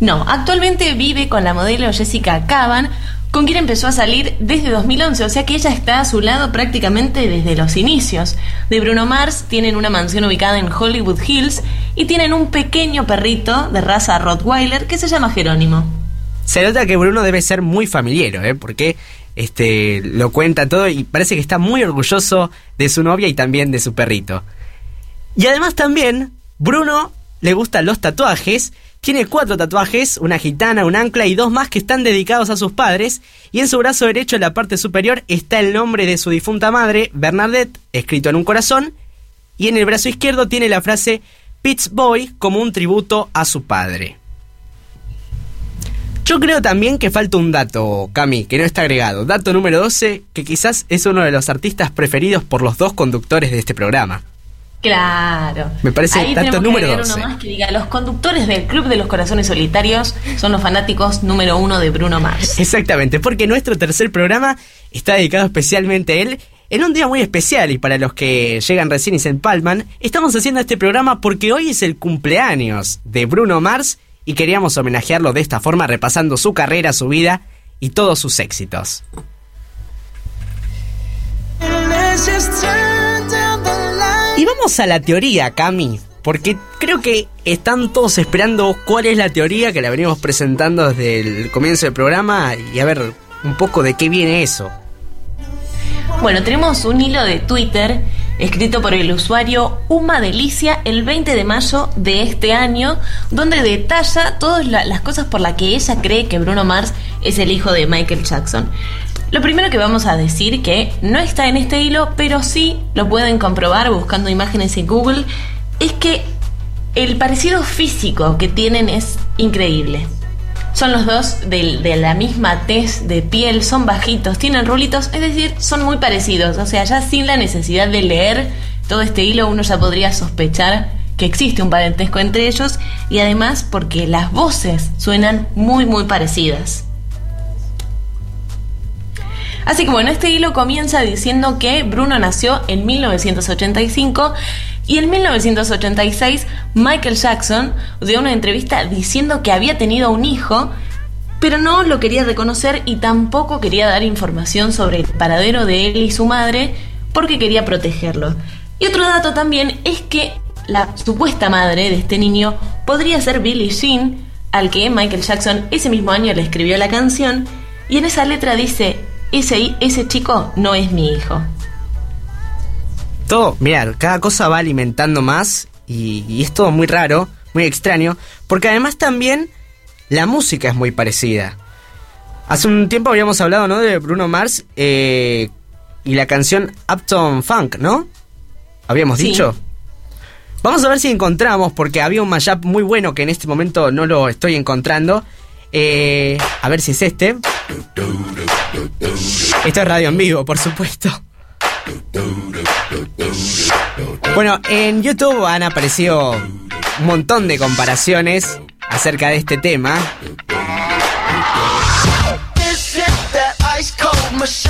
No, actualmente vive con la modelo Jessica Caban, con quien empezó a salir desde dos mil once, o sea que ella está a su lado prácticamente desde los inicios de Bruno Mars. Tienen una mansión ubicada en Hollywood Hills y tienen un pequeño perrito de raza Rottweiler que se llama Jerónimo. Se nota que Bruno debe ser muy familiero, ¿eh? Porque este, lo cuenta todo y parece que está muy orgulloso de su novia y también de su perrito. Y además también, Bruno le gustan los tatuajes. Tiene cuatro tatuajes, una gitana, un ancla y dos más que están dedicados a sus padres. Y en su brazo derecho, en la parte superior, está el nombre de su difunta madre, Bernadette, escrito en un corazón. Y en el brazo izquierdo tiene la frase Pitts Boy, como un tributo a su padre. Yo creo también que falta un dato, Cami, que no está agregado. Dato número doce, que quizás es uno de los artistas preferidos por los dos conductores de este programa. Claro. Me parece ahí tanto número que doce. Uno más que diga, los conductores del Club de los Corazones Solitarios son los fanáticos número uno de Bruno Mars. Exactamente, porque nuestro tercer programa está dedicado especialmente a él, en un día muy especial, y para los que llegan recién y se empalman, estamos haciendo este programa porque hoy es el cumpleaños de Bruno Mars y queríamos homenajearlo de esta forma repasando su carrera, su vida y todos sus éxitos. Y vamos a la teoría, Cami, porque creo que están todos esperando cuál es la teoría que la venimos presentando desde el comienzo del programa y a ver un poco de qué viene eso. Bueno, tenemos un hilo de Twitter escrito por el usuario Uma Delicia el veinte de mayo de este año, donde detalla todas las cosas por las que ella cree que Bruno Mars es el hijo de Michael Jackson. Lo primero que vamos a decir que no está en este hilo, pero sí lo pueden comprobar buscando imágenes en Google, es que el parecido físico que tienen es increíble. Son los dos de, de la misma tez de piel, son bajitos, tienen rulitos, es decir, son muy parecidos. O sea, ya sin la necesidad de leer todo este hilo, uno ya podría sospechar que existe un parentesco entre ellos. Y además porque las voces suenan muy, muy parecidas. Así que bueno, este hilo comienza diciendo que Bruno nació en mil novecientos ochenta y cinco... y en mil novecientos ochenta y seis Michael Jackson dio una entrevista diciendo que había tenido un hijo, pero no lo quería reconocer y tampoco quería dar información sobre el paradero de él y su madre porque quería protegerlo. Y otro dato también es que la supuesta madre de este niño podría ser Billie Jean, al que Michael Jackson ese mismo año le escribió la canción, y en esa letra dice: ese, ese chico no es mi hijo. Todo, mirá, cada cosa va alimentando más y, y es todo muy raro, muy extraño, porque además también la música es muy parecida. Hace un tiempo habíamos hablado, ¿no?, de Bruno Mars eh, y la canción Uptown Funk, ¿no? Habíamos sí. dicho. Vamos a ver si encontramos, porque había un mashup muy bueno que en este momento no lo estoy encontrando. Eh, a ver si es este. Esto es radio en vivo, por supuesto. Bueno, en YouTube han aparecido un montón de comparaciones acerca de este tema.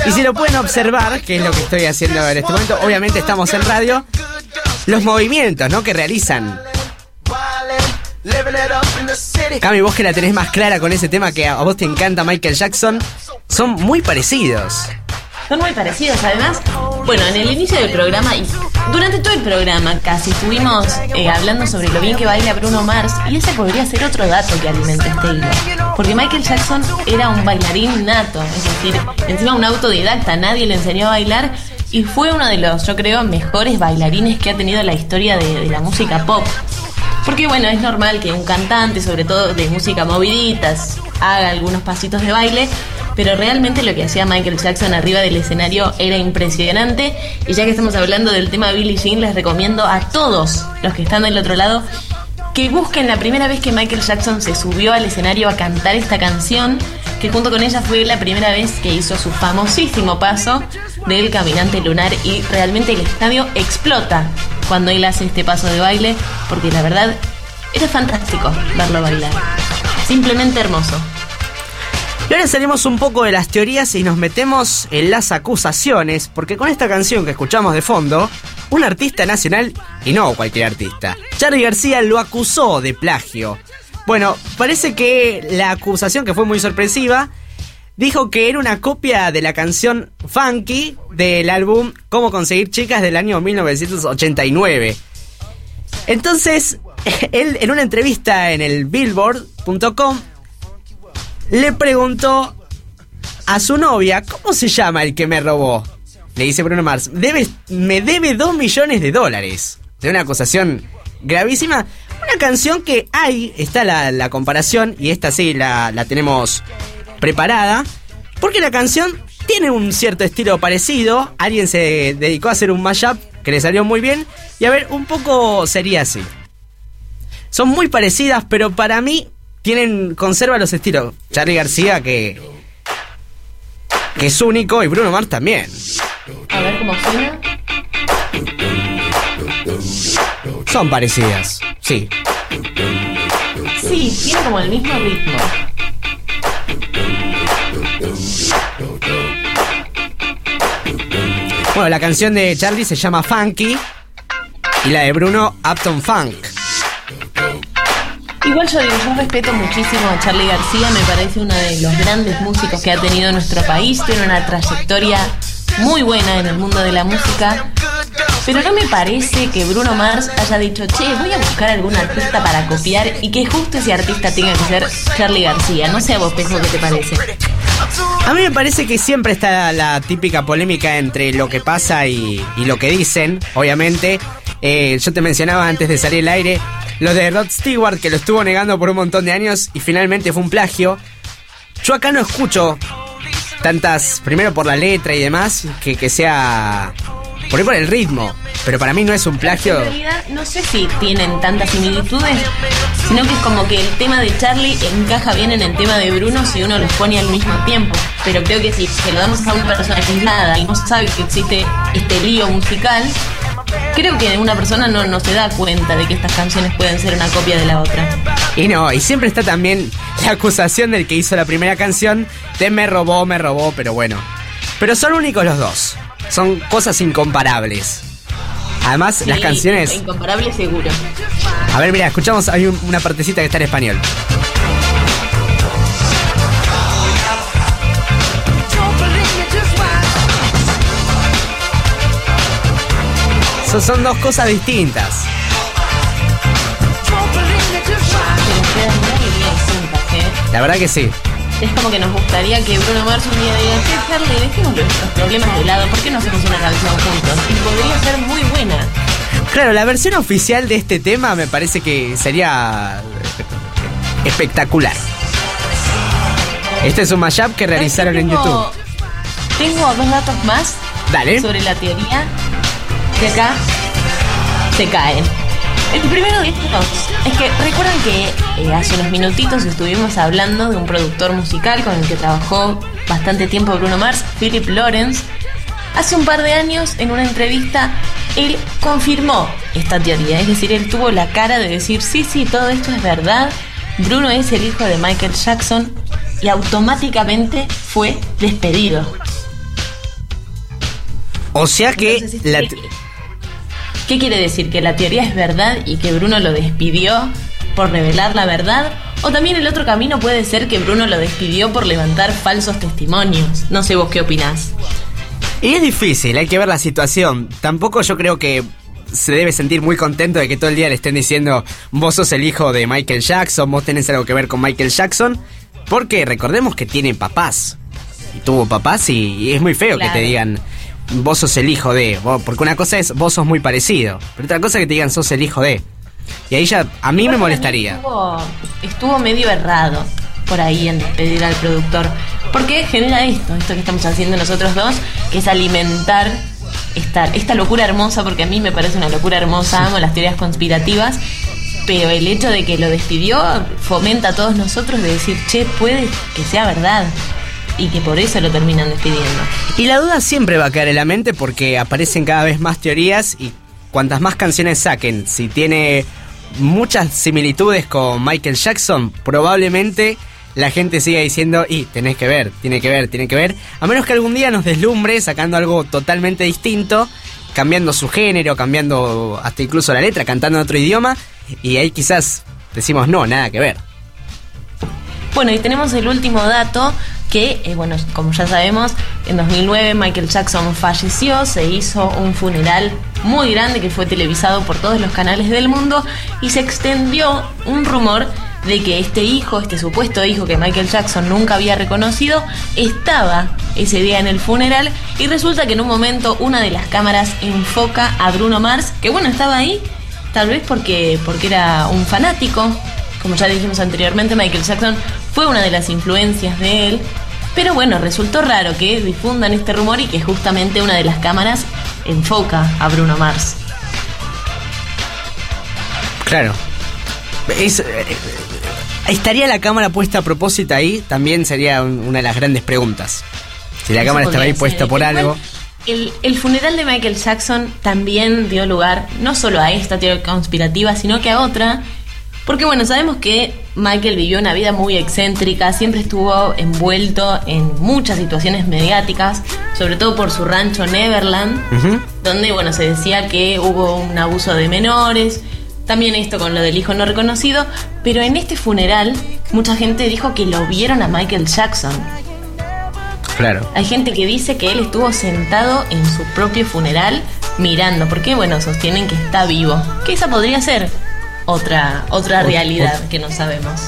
Y si lo pueden observar, que es lo que estoy haciendo en este momento, obviamente estamos en radio, los movimientos, ¿no?, que realizan. Cami, vos que la tenés más clara con ese tema, que a vos te encanta Michael Jackson, son muy parecidos. Son muy parecidos, además. Bueno, en el inicio del programa, y durante todo el programa casi, estuvimos eh, hablando sobre lo bien que baila Bruno Mars, y ese podría ser otro dato que alimenta este hilo. Porque Michael Jackson era un bailarín nato, es decir, encima un autodidacta, nadie le enseñó a bailar, y fue uno de los, yo creo, mejores bailarines que ha tenido la historia de, de la música pop. Porque bueno, es normal que un cantante, sobre todo de música movidita, haga algunos pasitos de baile, pero realmente lo que hacía Michael Jackson arriba del escenario era impresionante. Y ya que estamos hablando del tema Billie Jean, les recomiendo a todos los que están del otro lado que busquen la primera vez que Michael Jackson se subió al escenario a cantar esta canción, que junto con ella fue la primera vez que hizo su famosísimo paso del caminante lunar, y realmente el estadio explota cuando él hace este paso de baile, porque la verdad era fantástico verlo bailar, simplemente hermoso. Y ahora salimos un poco de las teorías y nos metemos en las acusaciones, porque con esta canción que escuchamos de fondo, un artista nacional, y no cualquier artista, Charly García, lo acusó de plagio. Bueno, parece que la acusación, que fue muy sorpresiva, dijo que era una copia de la canción Funky del álbum Cómo Conseguir Chicas del año mil novecientos ochenta y nueve. Entonces, él en una entrevista en el billboard punto com le preguntó a su novia: ¿cómo se llama el que me robó? Le dice Bruno Mars: debe, me debe dos millones de dólares. De una acusación gravísima. Una canción que ahí está la, la comparación, y esta sí la, la tenemos preparada, porque la canción tiene un cierto estilo parecido. Alguien se dedicó a hacer un mashup que le salió muy bien, y a ver, un poco sería así. Son muy parecidas, pero para mí tienen, conserva los estilos. Charly García, que, que es único, y Bruno Mars también. A ver cómo suena. Son parecidas, sí. Sí, tiene como el mismo ritmo. Bueno, la canción de Charly se llama Funky y la de Bruno Uptown Funk. Igual yo digo, yo respeto muchísimo a Charly García, me parece uno de los grandes músicos que ha tenido nuestro país, tiene una trayectoria muy buena en el mundo de la música, pero no me parece que Bruno Mars haya dicho, che, voy a buscar algún artista para copiar y que justo ese artista tenga que ser Charly García. No sé a vos, Pejo, ¿qué te parece? A mí me parece que siempre está la típica polémica entre lo que pasa y, y lo que dicen, obviamente. Eh, yo te mencionaba antes de salir al aire lo de Rod Stewart, que lo estuvo negando por un montón de años y finalmente fue un plagio. Yo acá no escucho tantas, primero por la letra y demás, que, que sea... por ahí por el ritmo, pero para mí no es un plagio. En realidad no sé si tienen tantas similitudes, sino que es como que el tema de Charly encaja bien en el tema de Bruno si uno los pone al mismo tiempo. Pero creo que si se lo damos a una persona que es nada y no sabe que existe este lío musical, creo que una persona no, no se da cuenta de que estas canciones pueden ser una copia de la otra. Y no, y siempre está también la acusación del que hizo la primera canción de me robó, me robó, pero bueno. Pero son únicos los dos. Son cosas incomparables. Además, sí, las canciones... incomparables seguro. A ver, mira, escuchamos, hay un, una partecita que está en español. So, son dos cosas distintas. La verdad que sí. Es como que nos gustaría que Bruno Mars un día diga, che, Charly, dejemos nuestros problemas de lado, ¿por qué no hacemos una canción juntos? Y podría ser muy buena. Claro, la versión oficial de este tema me parece que sería espectacular. Este es un mashup que realizaron en YouTube. Tengo dos datos más. Dale. Sobre la teoría que acá se caen. El primero de estos es que recuerdan que eh, hace unos minutitos estuvimos hablando de un productor musical con el que trabajó bastante tiempo Bruno Mars, Phillips Lawrence. Hace un par de años, en una entrevista, él confirmó esta teoría, es decir, él tuvo la cara de decir, sí, sí, todo esto es verdad, Bruno es el hijo de Michael Jackson, y automáticamente fue despedido. O sea que... Entonces, este... la te- ¿Qué quiere decir? ¿Que la teoría es verdad y que Bruno lo despidió por revelar la verdad? O también el otro camino puede ser que Bruno lo despidió por levantar falsos testimonios. No sé vos qué opinás. Y es difícil, hay que ver la situación. Tampoco yo creo que se debe sentir muy contento de que todo el día le estén diciendo vos sos el hijo de Michael Jackson, vos tenés algo que ver con Michael Jackson, porque recordemos que tiene papás. Y tuvo papás y, y es muy feo, claro, que te digan... vos sos el hijo de, porque una cosa es vos sos muy parecido, pero otra cosa es que te digan sos el hijo de, y ahí ya a mí bueno, me molestaría. Estuvo, estuvo medio errado por ahí en despedir al productor, porque genera esto, esto que estamos haciendo nosotros dos, que es alimentar esta, esta locura hermosa, porque a mí me parece una locura hermosa, amo las teorías conspirativas, pero el hecho de que lo despidió fomenta a todos nosotros de decir, che, puede que sea verdad. Y que por eso lo terminan despidiendo. Y la duda siempre va a quedar en la mente, porque aparecen cada vez más teorías, y cuantas más canciones saquen, si tiene muchas similitudes con Michael Jackson, probablemente la gente siga diciendo, y tenés que ver, tiene que ver, tiene que ver, a menos que algún día nos deslumbre sacando algo totalmente distinto, cambiando su género, cambiando hasta incluso la letra, cantando en otro idioma, y ahí quizás decimos no, nada que ver. Bueno, y tenemos el último dato, que, eh, bueno, como ya sabemos, en dos mil nueve Michael Jackson falleció, se hizo un funeral muy grande que fue televisado por todos los canales del mundo, y se extendió un rumor de que este hijo, este supuesto hijo que Michael Jackson nunca había reconocido, estaba ese día en el funeral, y resulta que en un momento una de las cámaras enfoca a Bruno Mars, que bueno, estaba ahí, tal vez porque, porque era un fanático. Como ya dijimos anteriormente, Michael Jackson fue una de las influencias de él. Pero bueno, resultó raro que difundan este rumor y que justamente una de las cámaras enfoca a Bruno Mars. Claro. Es, ¿estaría la cámara puesta a propósito ahí? También sería una de las grandes preguntas. Si la Eso cámara estaba ahí puesta ser. por el, algo... El, el funeral de Michael Jackson también dio lugar no solo a esta teoría conspirativa, sino que a otra... Porque bueno, sabemos que Michael vivió una vida muy excéntrica, siempre estuvo envuelto en muchas situaciones mediáticas, sobre todo por su rancho Neverland, uh-huh. donde bueno, se decía que hubo un abuso de menores, También esto con lo del hijo no reconocido, pero en este funeral mucha gente dijo que lo vieron a Michael Jackson. Claro. Hay gente que dice que él estuvo sentado en su propio funeral mirando, porque bueno, sostienen que está vivo. Que esa podría ser otra, otra o, realidad o... que no sabemos.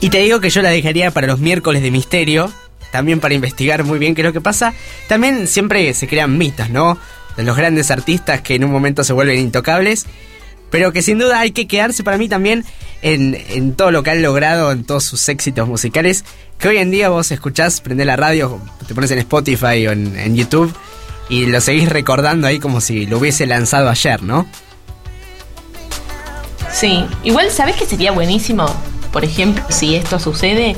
Y te digo que yo la dejaría para los miércoles de misterio, también para investigar muy bien qué es lo que pasa. También siempre se crean mitos, ¿no? De los grandes artistas que en un momento se vuelven intocables, pero que sin duda hay que quedarse para mí también en, en todo lo que han logrado, en todos sus éxitos musicales, que hoy en día vos escuchás, prendés la radio, te pones en Spotify o en, en YouTube y lo seguís recordando ahí como si lo hubiese lanzado ayer, ¿no? Sí, igual sabés que sería buenísimo, por ejemplo, si esto sucede, eh,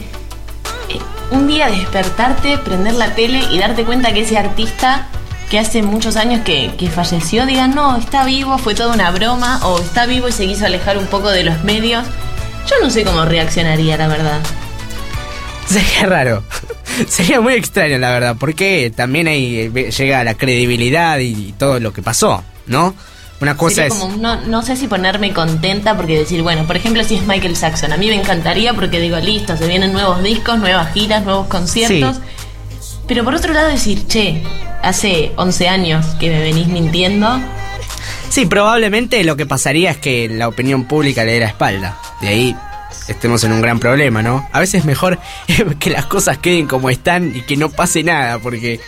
un día despertarte, prender la tele y darte cuenta que ese artista... que hace muchos años que, que falleció, digan, no, está vivo, fue toda una broma, o está vivo y se quiso alejar un poco de los medios. Yo no sé cómo reaccionaría, la verdad. Sería raro. Sería muy extraño, la verdad, porque también ahí llega la credibilidad y todo lo que pasó, ¿no? Una cosa sería es... como, no, no sé si ponerme contenta porque decir, bueno, por ejemplo, si es Michael Jackson, a mí me encantaría porque digo, listo, se vienen nuevos discos, nuevas giras, nuevos conciertos. Sí. Pero por otro lado decir, che... hace once años que me venís mintiendo. Sí, probablemente lo que pasaría es que la opinión pública le dé la espalda. De ahí estemos en un gran problema, ¿no? A veces es mejor que las cosas queden como están y que no pase nada, porque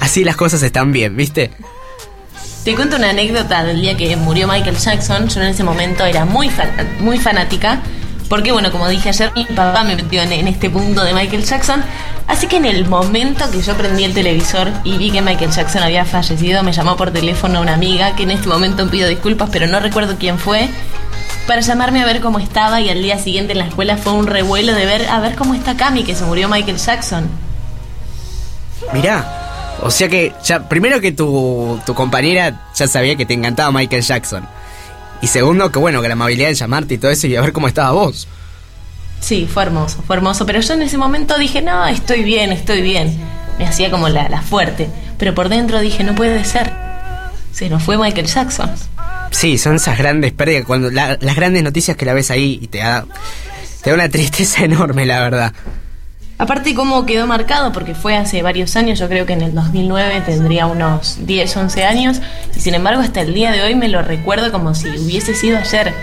así las cosas están bien, ¿viste? Te cuento una anécdota del día que murió Michael Jackson. Yo en ese momento era muy, fan, muy fanática, porque, bueno, como dije ayer, mi papá me metió en, en este punto de Michael Jackson. Así que en el momento que yo prendí el televisor y vi que Michael Jackson había fallecido, me llamó por teléfono una amiga, que en este momento pido disculpas, pero no recuerdo quién fue, para llamarme a ver cómo estaba, y al día siguiente en la escuela fue un revuelo de ver, a ver cómo está Cami, que se murió Michael Jackson. Mirá, o sea que ya, primero que tu, tu compañera ya sabía que te encantaba Michael Jackson. Y segundo, que bueno, que la amabilidad de llamarte y todo eso y a ver cómo estabas vos. Sí, fue hermoso, fue hermoso. Pero yo en ese momento dije, no, estoy bien, estoy bien. Me hacía como la, la fuerte. Pero por dentro dije, no puede ser. Se nos fue Michael Jackson. Sí, son esas grandes pérdidas, cuando la, las grandes noticias que la ves ahí y te da, te da una tristeza enorme, la verdad. Aparte, cómo quedó marcado, porque fue hace varios años, yo creo que en el dos mil nueve tendría unos diez, once años, y sin embargo hasta el día de hoy me lo recuerdo como si hubiese sido ayer.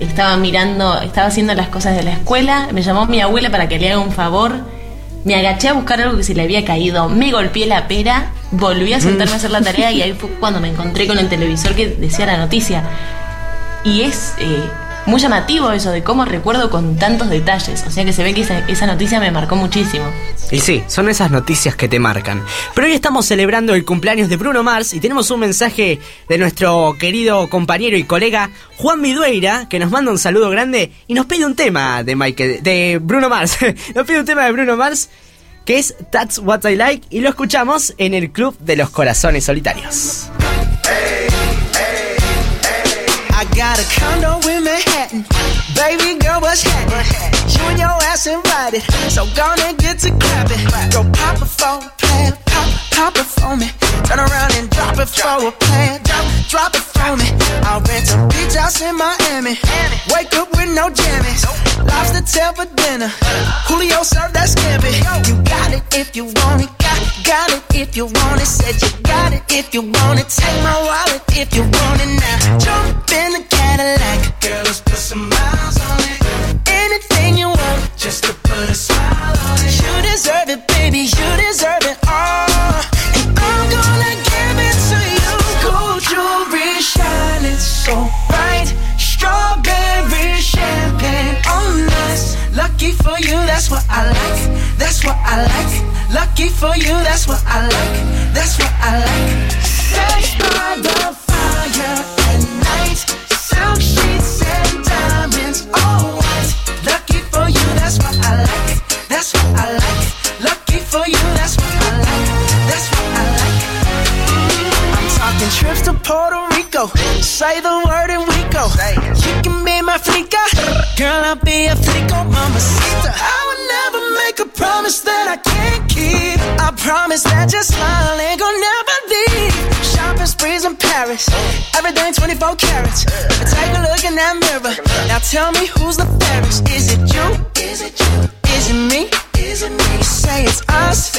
Estaba mirando, estaba haciendo las cosas de la escuela, me llamó mi abuela para que le haga un favor, me agaché a buscar algo que se le había caído, me golpeé la pera, volví a sentarme a hacer la tarea y ahí fue cuando me encontré con el televisor que decía la noticia. Y es... Eh, muy llamativo eso de cómo recuerdo con tantos detalles. O sea que se ve que esa, esa noticia me marcó muchísimo. Y sí, son esas noticias que te marcan. Pero hoy estamos celebrando el cumpleaños de Bruno Mars y tenemos un mensaje de nuestro querido compañero y colega Juan Midueira, que nos manda un saludo grande y nos pide un tema de Michael, de Bruno Mars. Nos pide un tema de Bruno Mars que es That's What I Like, y lo escuchamos en el Club de los Corazones Solitarios. I got a condo in Manhattan. Baby girl, what's happening? You and your ass invited, so gonna get to clapping. Go pop it for a plan, pop, pop it for me. Turn around and drop it for a plan, drop, drop it for me. I'll rent a beach house in Miami. Wake up with no jammies. Lobster tail for dinner. Julio served that scampi. You got it if you want it. Got, got it if you want it. Said you got it if you want it. Take my wallet if you want it now. Jump in. In the Cadillac, girl, let's put some miles on it. Anything you want, just to put a smile on it. You deserve it, baby, you deserve it all. And I'm gonna give it to you. Gold jewelry shining so bright, strawberry champagne on us. Lucky for you, that's what I like. That's what I like. Lucky for you, that's what I like. That's what I like. Sex by the fire. Silk sheets and diamonds, all white. Lucky for you, that's what I like. That's what I like. Lucky for you, that's what I like. That's what I like. I'm talking trips to Puerto Rico. Say the word and we go. You can be my flica, girl, I'll be a flico, mamacita. I would never make a promise that I can't keep. I promise that your smile ain't gonna never leave. Shopping sprees and. Paris. Everything twenty-four carats. Take a look in that mirror. Now tell me who's the fairest. Is it you? Is it you? Is it me? Is it me? You say it's us,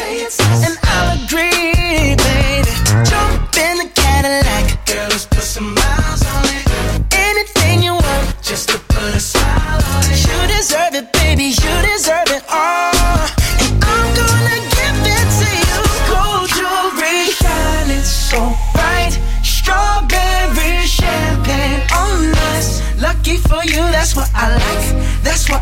and I'll agree, baby. Jump in the Cadillac, girl, let's put some miles on it. Anything you want, just to put a smile on it. You deserve it, baby. You deserve it all, and I'm gonna give it to you. Gold jewelry, shining so bright, strawberry champagne on us. Lucky for you, that's what I like. That's what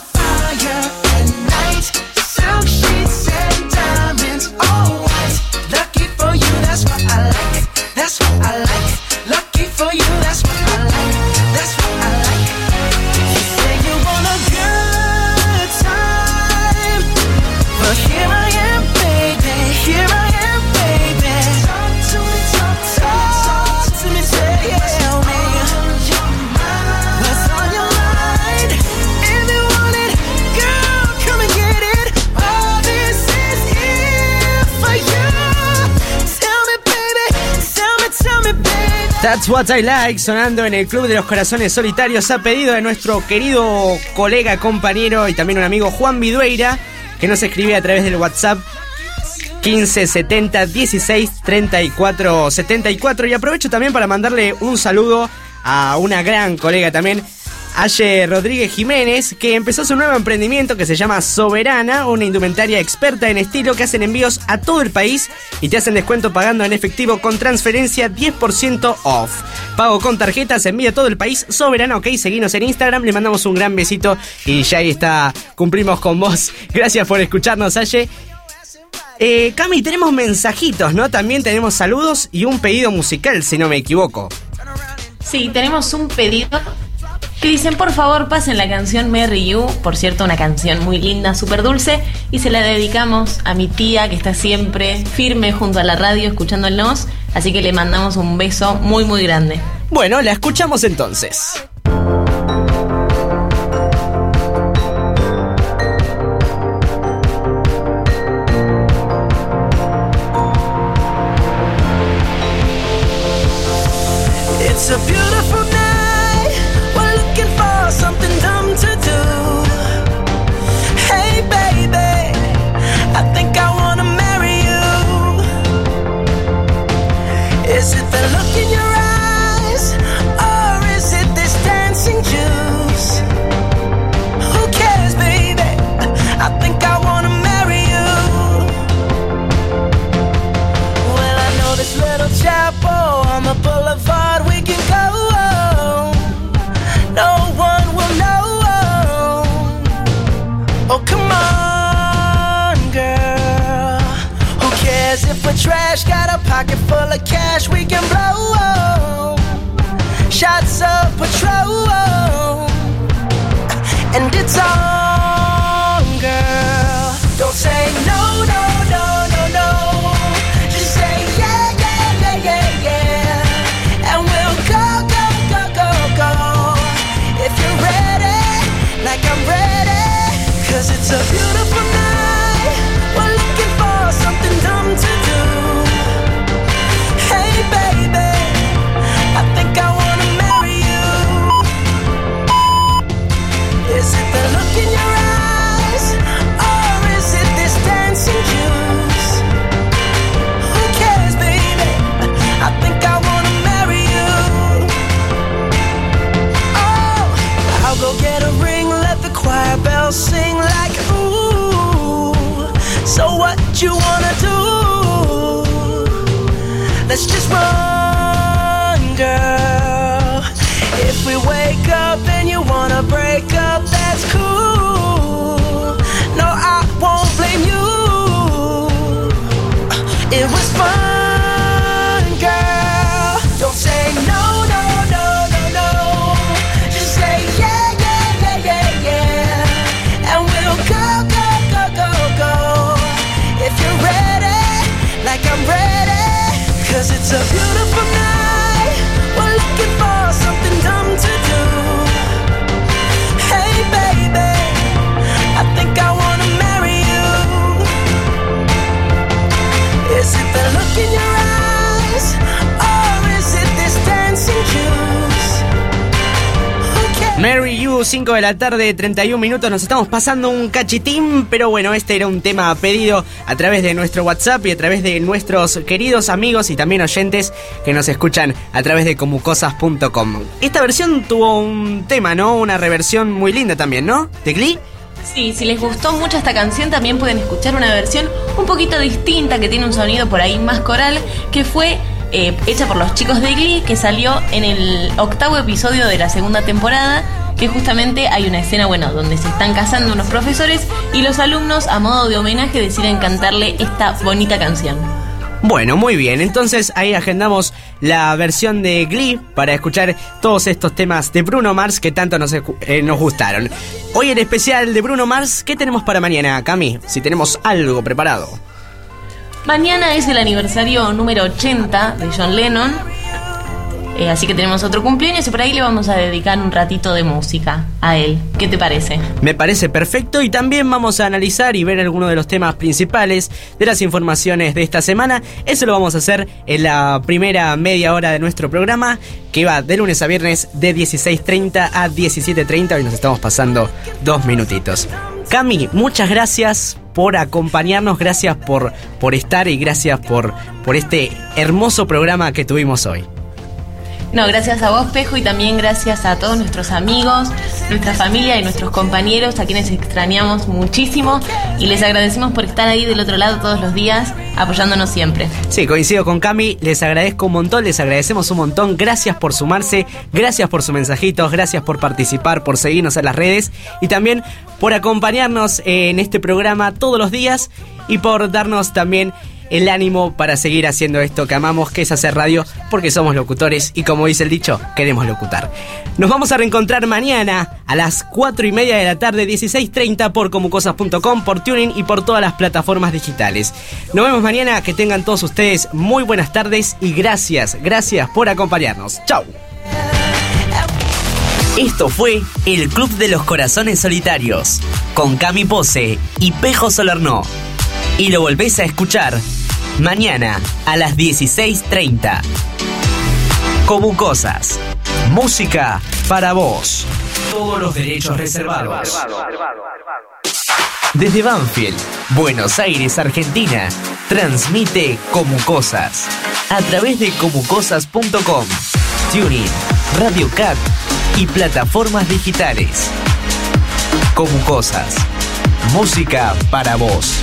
fire at night, silk sheets and diamonds, all white. Lucky for you, that's what I like. That's what I like. Lucky for you, that's what I like. That's what I like. You say you want a good time, but here I am, baby. Here I am, baby. Talk to me, talk to me, talk to me, say yeah. That's What I Like, sonando en el Club de los Corazones Solitarios a pedido de nuestro querido colega, compañero y también un amigo Juan Vidueira, que nos escribe a través del WhatsApp quince setenta dieciséis treinta y cuatro setenta y cuatro. Y aprovecho también para mandarle un saludo a una gran colega también, Aye Rodríguez Jiménez, que empezó su nuevo emprendimiento que se llama Soberana, una indumentaria experta en estilo que hacen envíos a todo el país y te hacen descuento pagando en efectivo con transferencia diez por ciento off. Pago con tarjetas, envío a todo el país, Soberana, ok, seguinos en Instagram, le mandamos un gran besito y ya ahí está, cumplimos con vos. Gracias por escucharnos, Aye. Eh, Cami, tenemos mensajitos, ¿no? También tenemos saludos y un pedido musical, si no me equivoco. Sí, tenemos un pedido que dicen, por favor, pasen la canción Marry You. Por cierto, una canción muy linda, súper dulce. Y se la dedicamos a mi tía, que está siempre firme junto a la radio, escuchándonos. Así que le mandamos un beso muy, muy grande. Bueno, la escuchamos entonces. It's a beautiful night. Is it the look in your eyes, or is it this dancing juice? Who cares, baby? I think I wanna marry you. Well, I know this little chapel on the boulevard we can go. No one will know. Oh, come on, girl. Who cares if we're trash? Got a pocket full of cash. We can blow shots of patrol, and it's on, girl. Don't say no, no, no, no, no. Just say yeah, yeah, yeah, yeah, yeah, and we'll go, go, go, go, go. If you're ready, like I'm ready, 'cause it's a beautiful night. We're looking for something dumb to do. Sing like, ooh, so what you wanna do? Let's just run, girl. If we wake up and you wanna break up, that's cool. No, I won't blame you. It was fun. It's a beautiful night. We're looking for something dumb to do. Hey, baby, I think I wanna marry you. Marry You, cinco de la tarde, treinta y un minutos. Nos estamos pasando un cachitín, pero bueno, este era un tema pedido a través de nuestro WhatsApp y a través de nuestros queridos amigos y también oyentes que nos escuchan a través de comu cosas punto com. Esta versión tuvo un tema, ¿no? Una reversión muy linda también, ¿no? ¿De Glee? Sí, si les gustó mucho esta canción también pueden escuchar una versión un poquito distinta que tiene un sonido por ahí más coral, que fue eh, hecha por los chicos de Glee, que salió en el octavo episodio de la segunda temporada, que justamente hay una escena, bueno, donde se están casando unos profesores y los alumnos, a modo de homenaje, deciden cantarle esta bonita canción. Bueno, muy bien, entonces ahí agendamos la versión de Glee para escuchar todos estos temas de Bruno Mars que tanto nos, eh, nos gustaron. Hoy el especial de Bruno Mars. ¿Qué tenemos para mañana, Cami? Si tenemos algo preparado. Mañana es el aniversario número ochenta de John Lennon, eh, así que tenemos otro cumpleaños y por ahí le vamos a dedicar un ratito de música a él. ¿Qué te parece? Me parece perfecto, y también vamos a analizar y ver algunos de los temas principales de las informaciones de esta semana. Eso lo vamos a hacer en la primera media hora de nuestro programa, que va de lunes a viernes de dieciséis treinta a diecisiete treinta. Hoy nos estamos pasando dos minutitos. Cami, muchas gracias por acompañarnos, gracias por, por estar y gracias por, por este hermoso programa que tuvimos hoy. No, gracias a vos, Pejo, y también gracias a todos nuestros amigos, nuestra familia y nuestros compañeros, a quienes extrañamos muchísimo, y les agradecemos por estar ahí del otro lado todos los días, apoyándonos siempre. Sí, coincido con Cami, les agradezco un montón, les agradecemos un montón, gracias por sumarse, gracias por sus mensajitos, gracias por participar, por seguirnos en las redes, y también por acompañarnos en este programa todos los días, y por darnos también el ánimo para seguir haciendo esto que amamos, que es hacer radio, porque somos locutores y, como dice el dicho, queremos locutar. Nos vamos a reencontrar mañana a las cuatro y media de la tarde, dieciséis treinta, por comu cosas punto com, por Tuning y por todas las plataformas digitales. Nos vemos mañana, que tengan todos ustedes muy buenas tardes y gracias, gracias por acompañarnos. Chau. Esto fue el Club de los Corazones Solitarios con Cami Posse y Pejo Solernó. Y lo volvés a escuchar mañana a las dieciséis treinta. Comu Cosas. Música para vos. Todos los derechos reservados. Desde Banfield, Buenos Aires, Argentina, transmite Comu Cosas a través de comu cosas punto com, TuneIn, Radio Cat y plataformas digitales. Comu Cosas. Música para vos.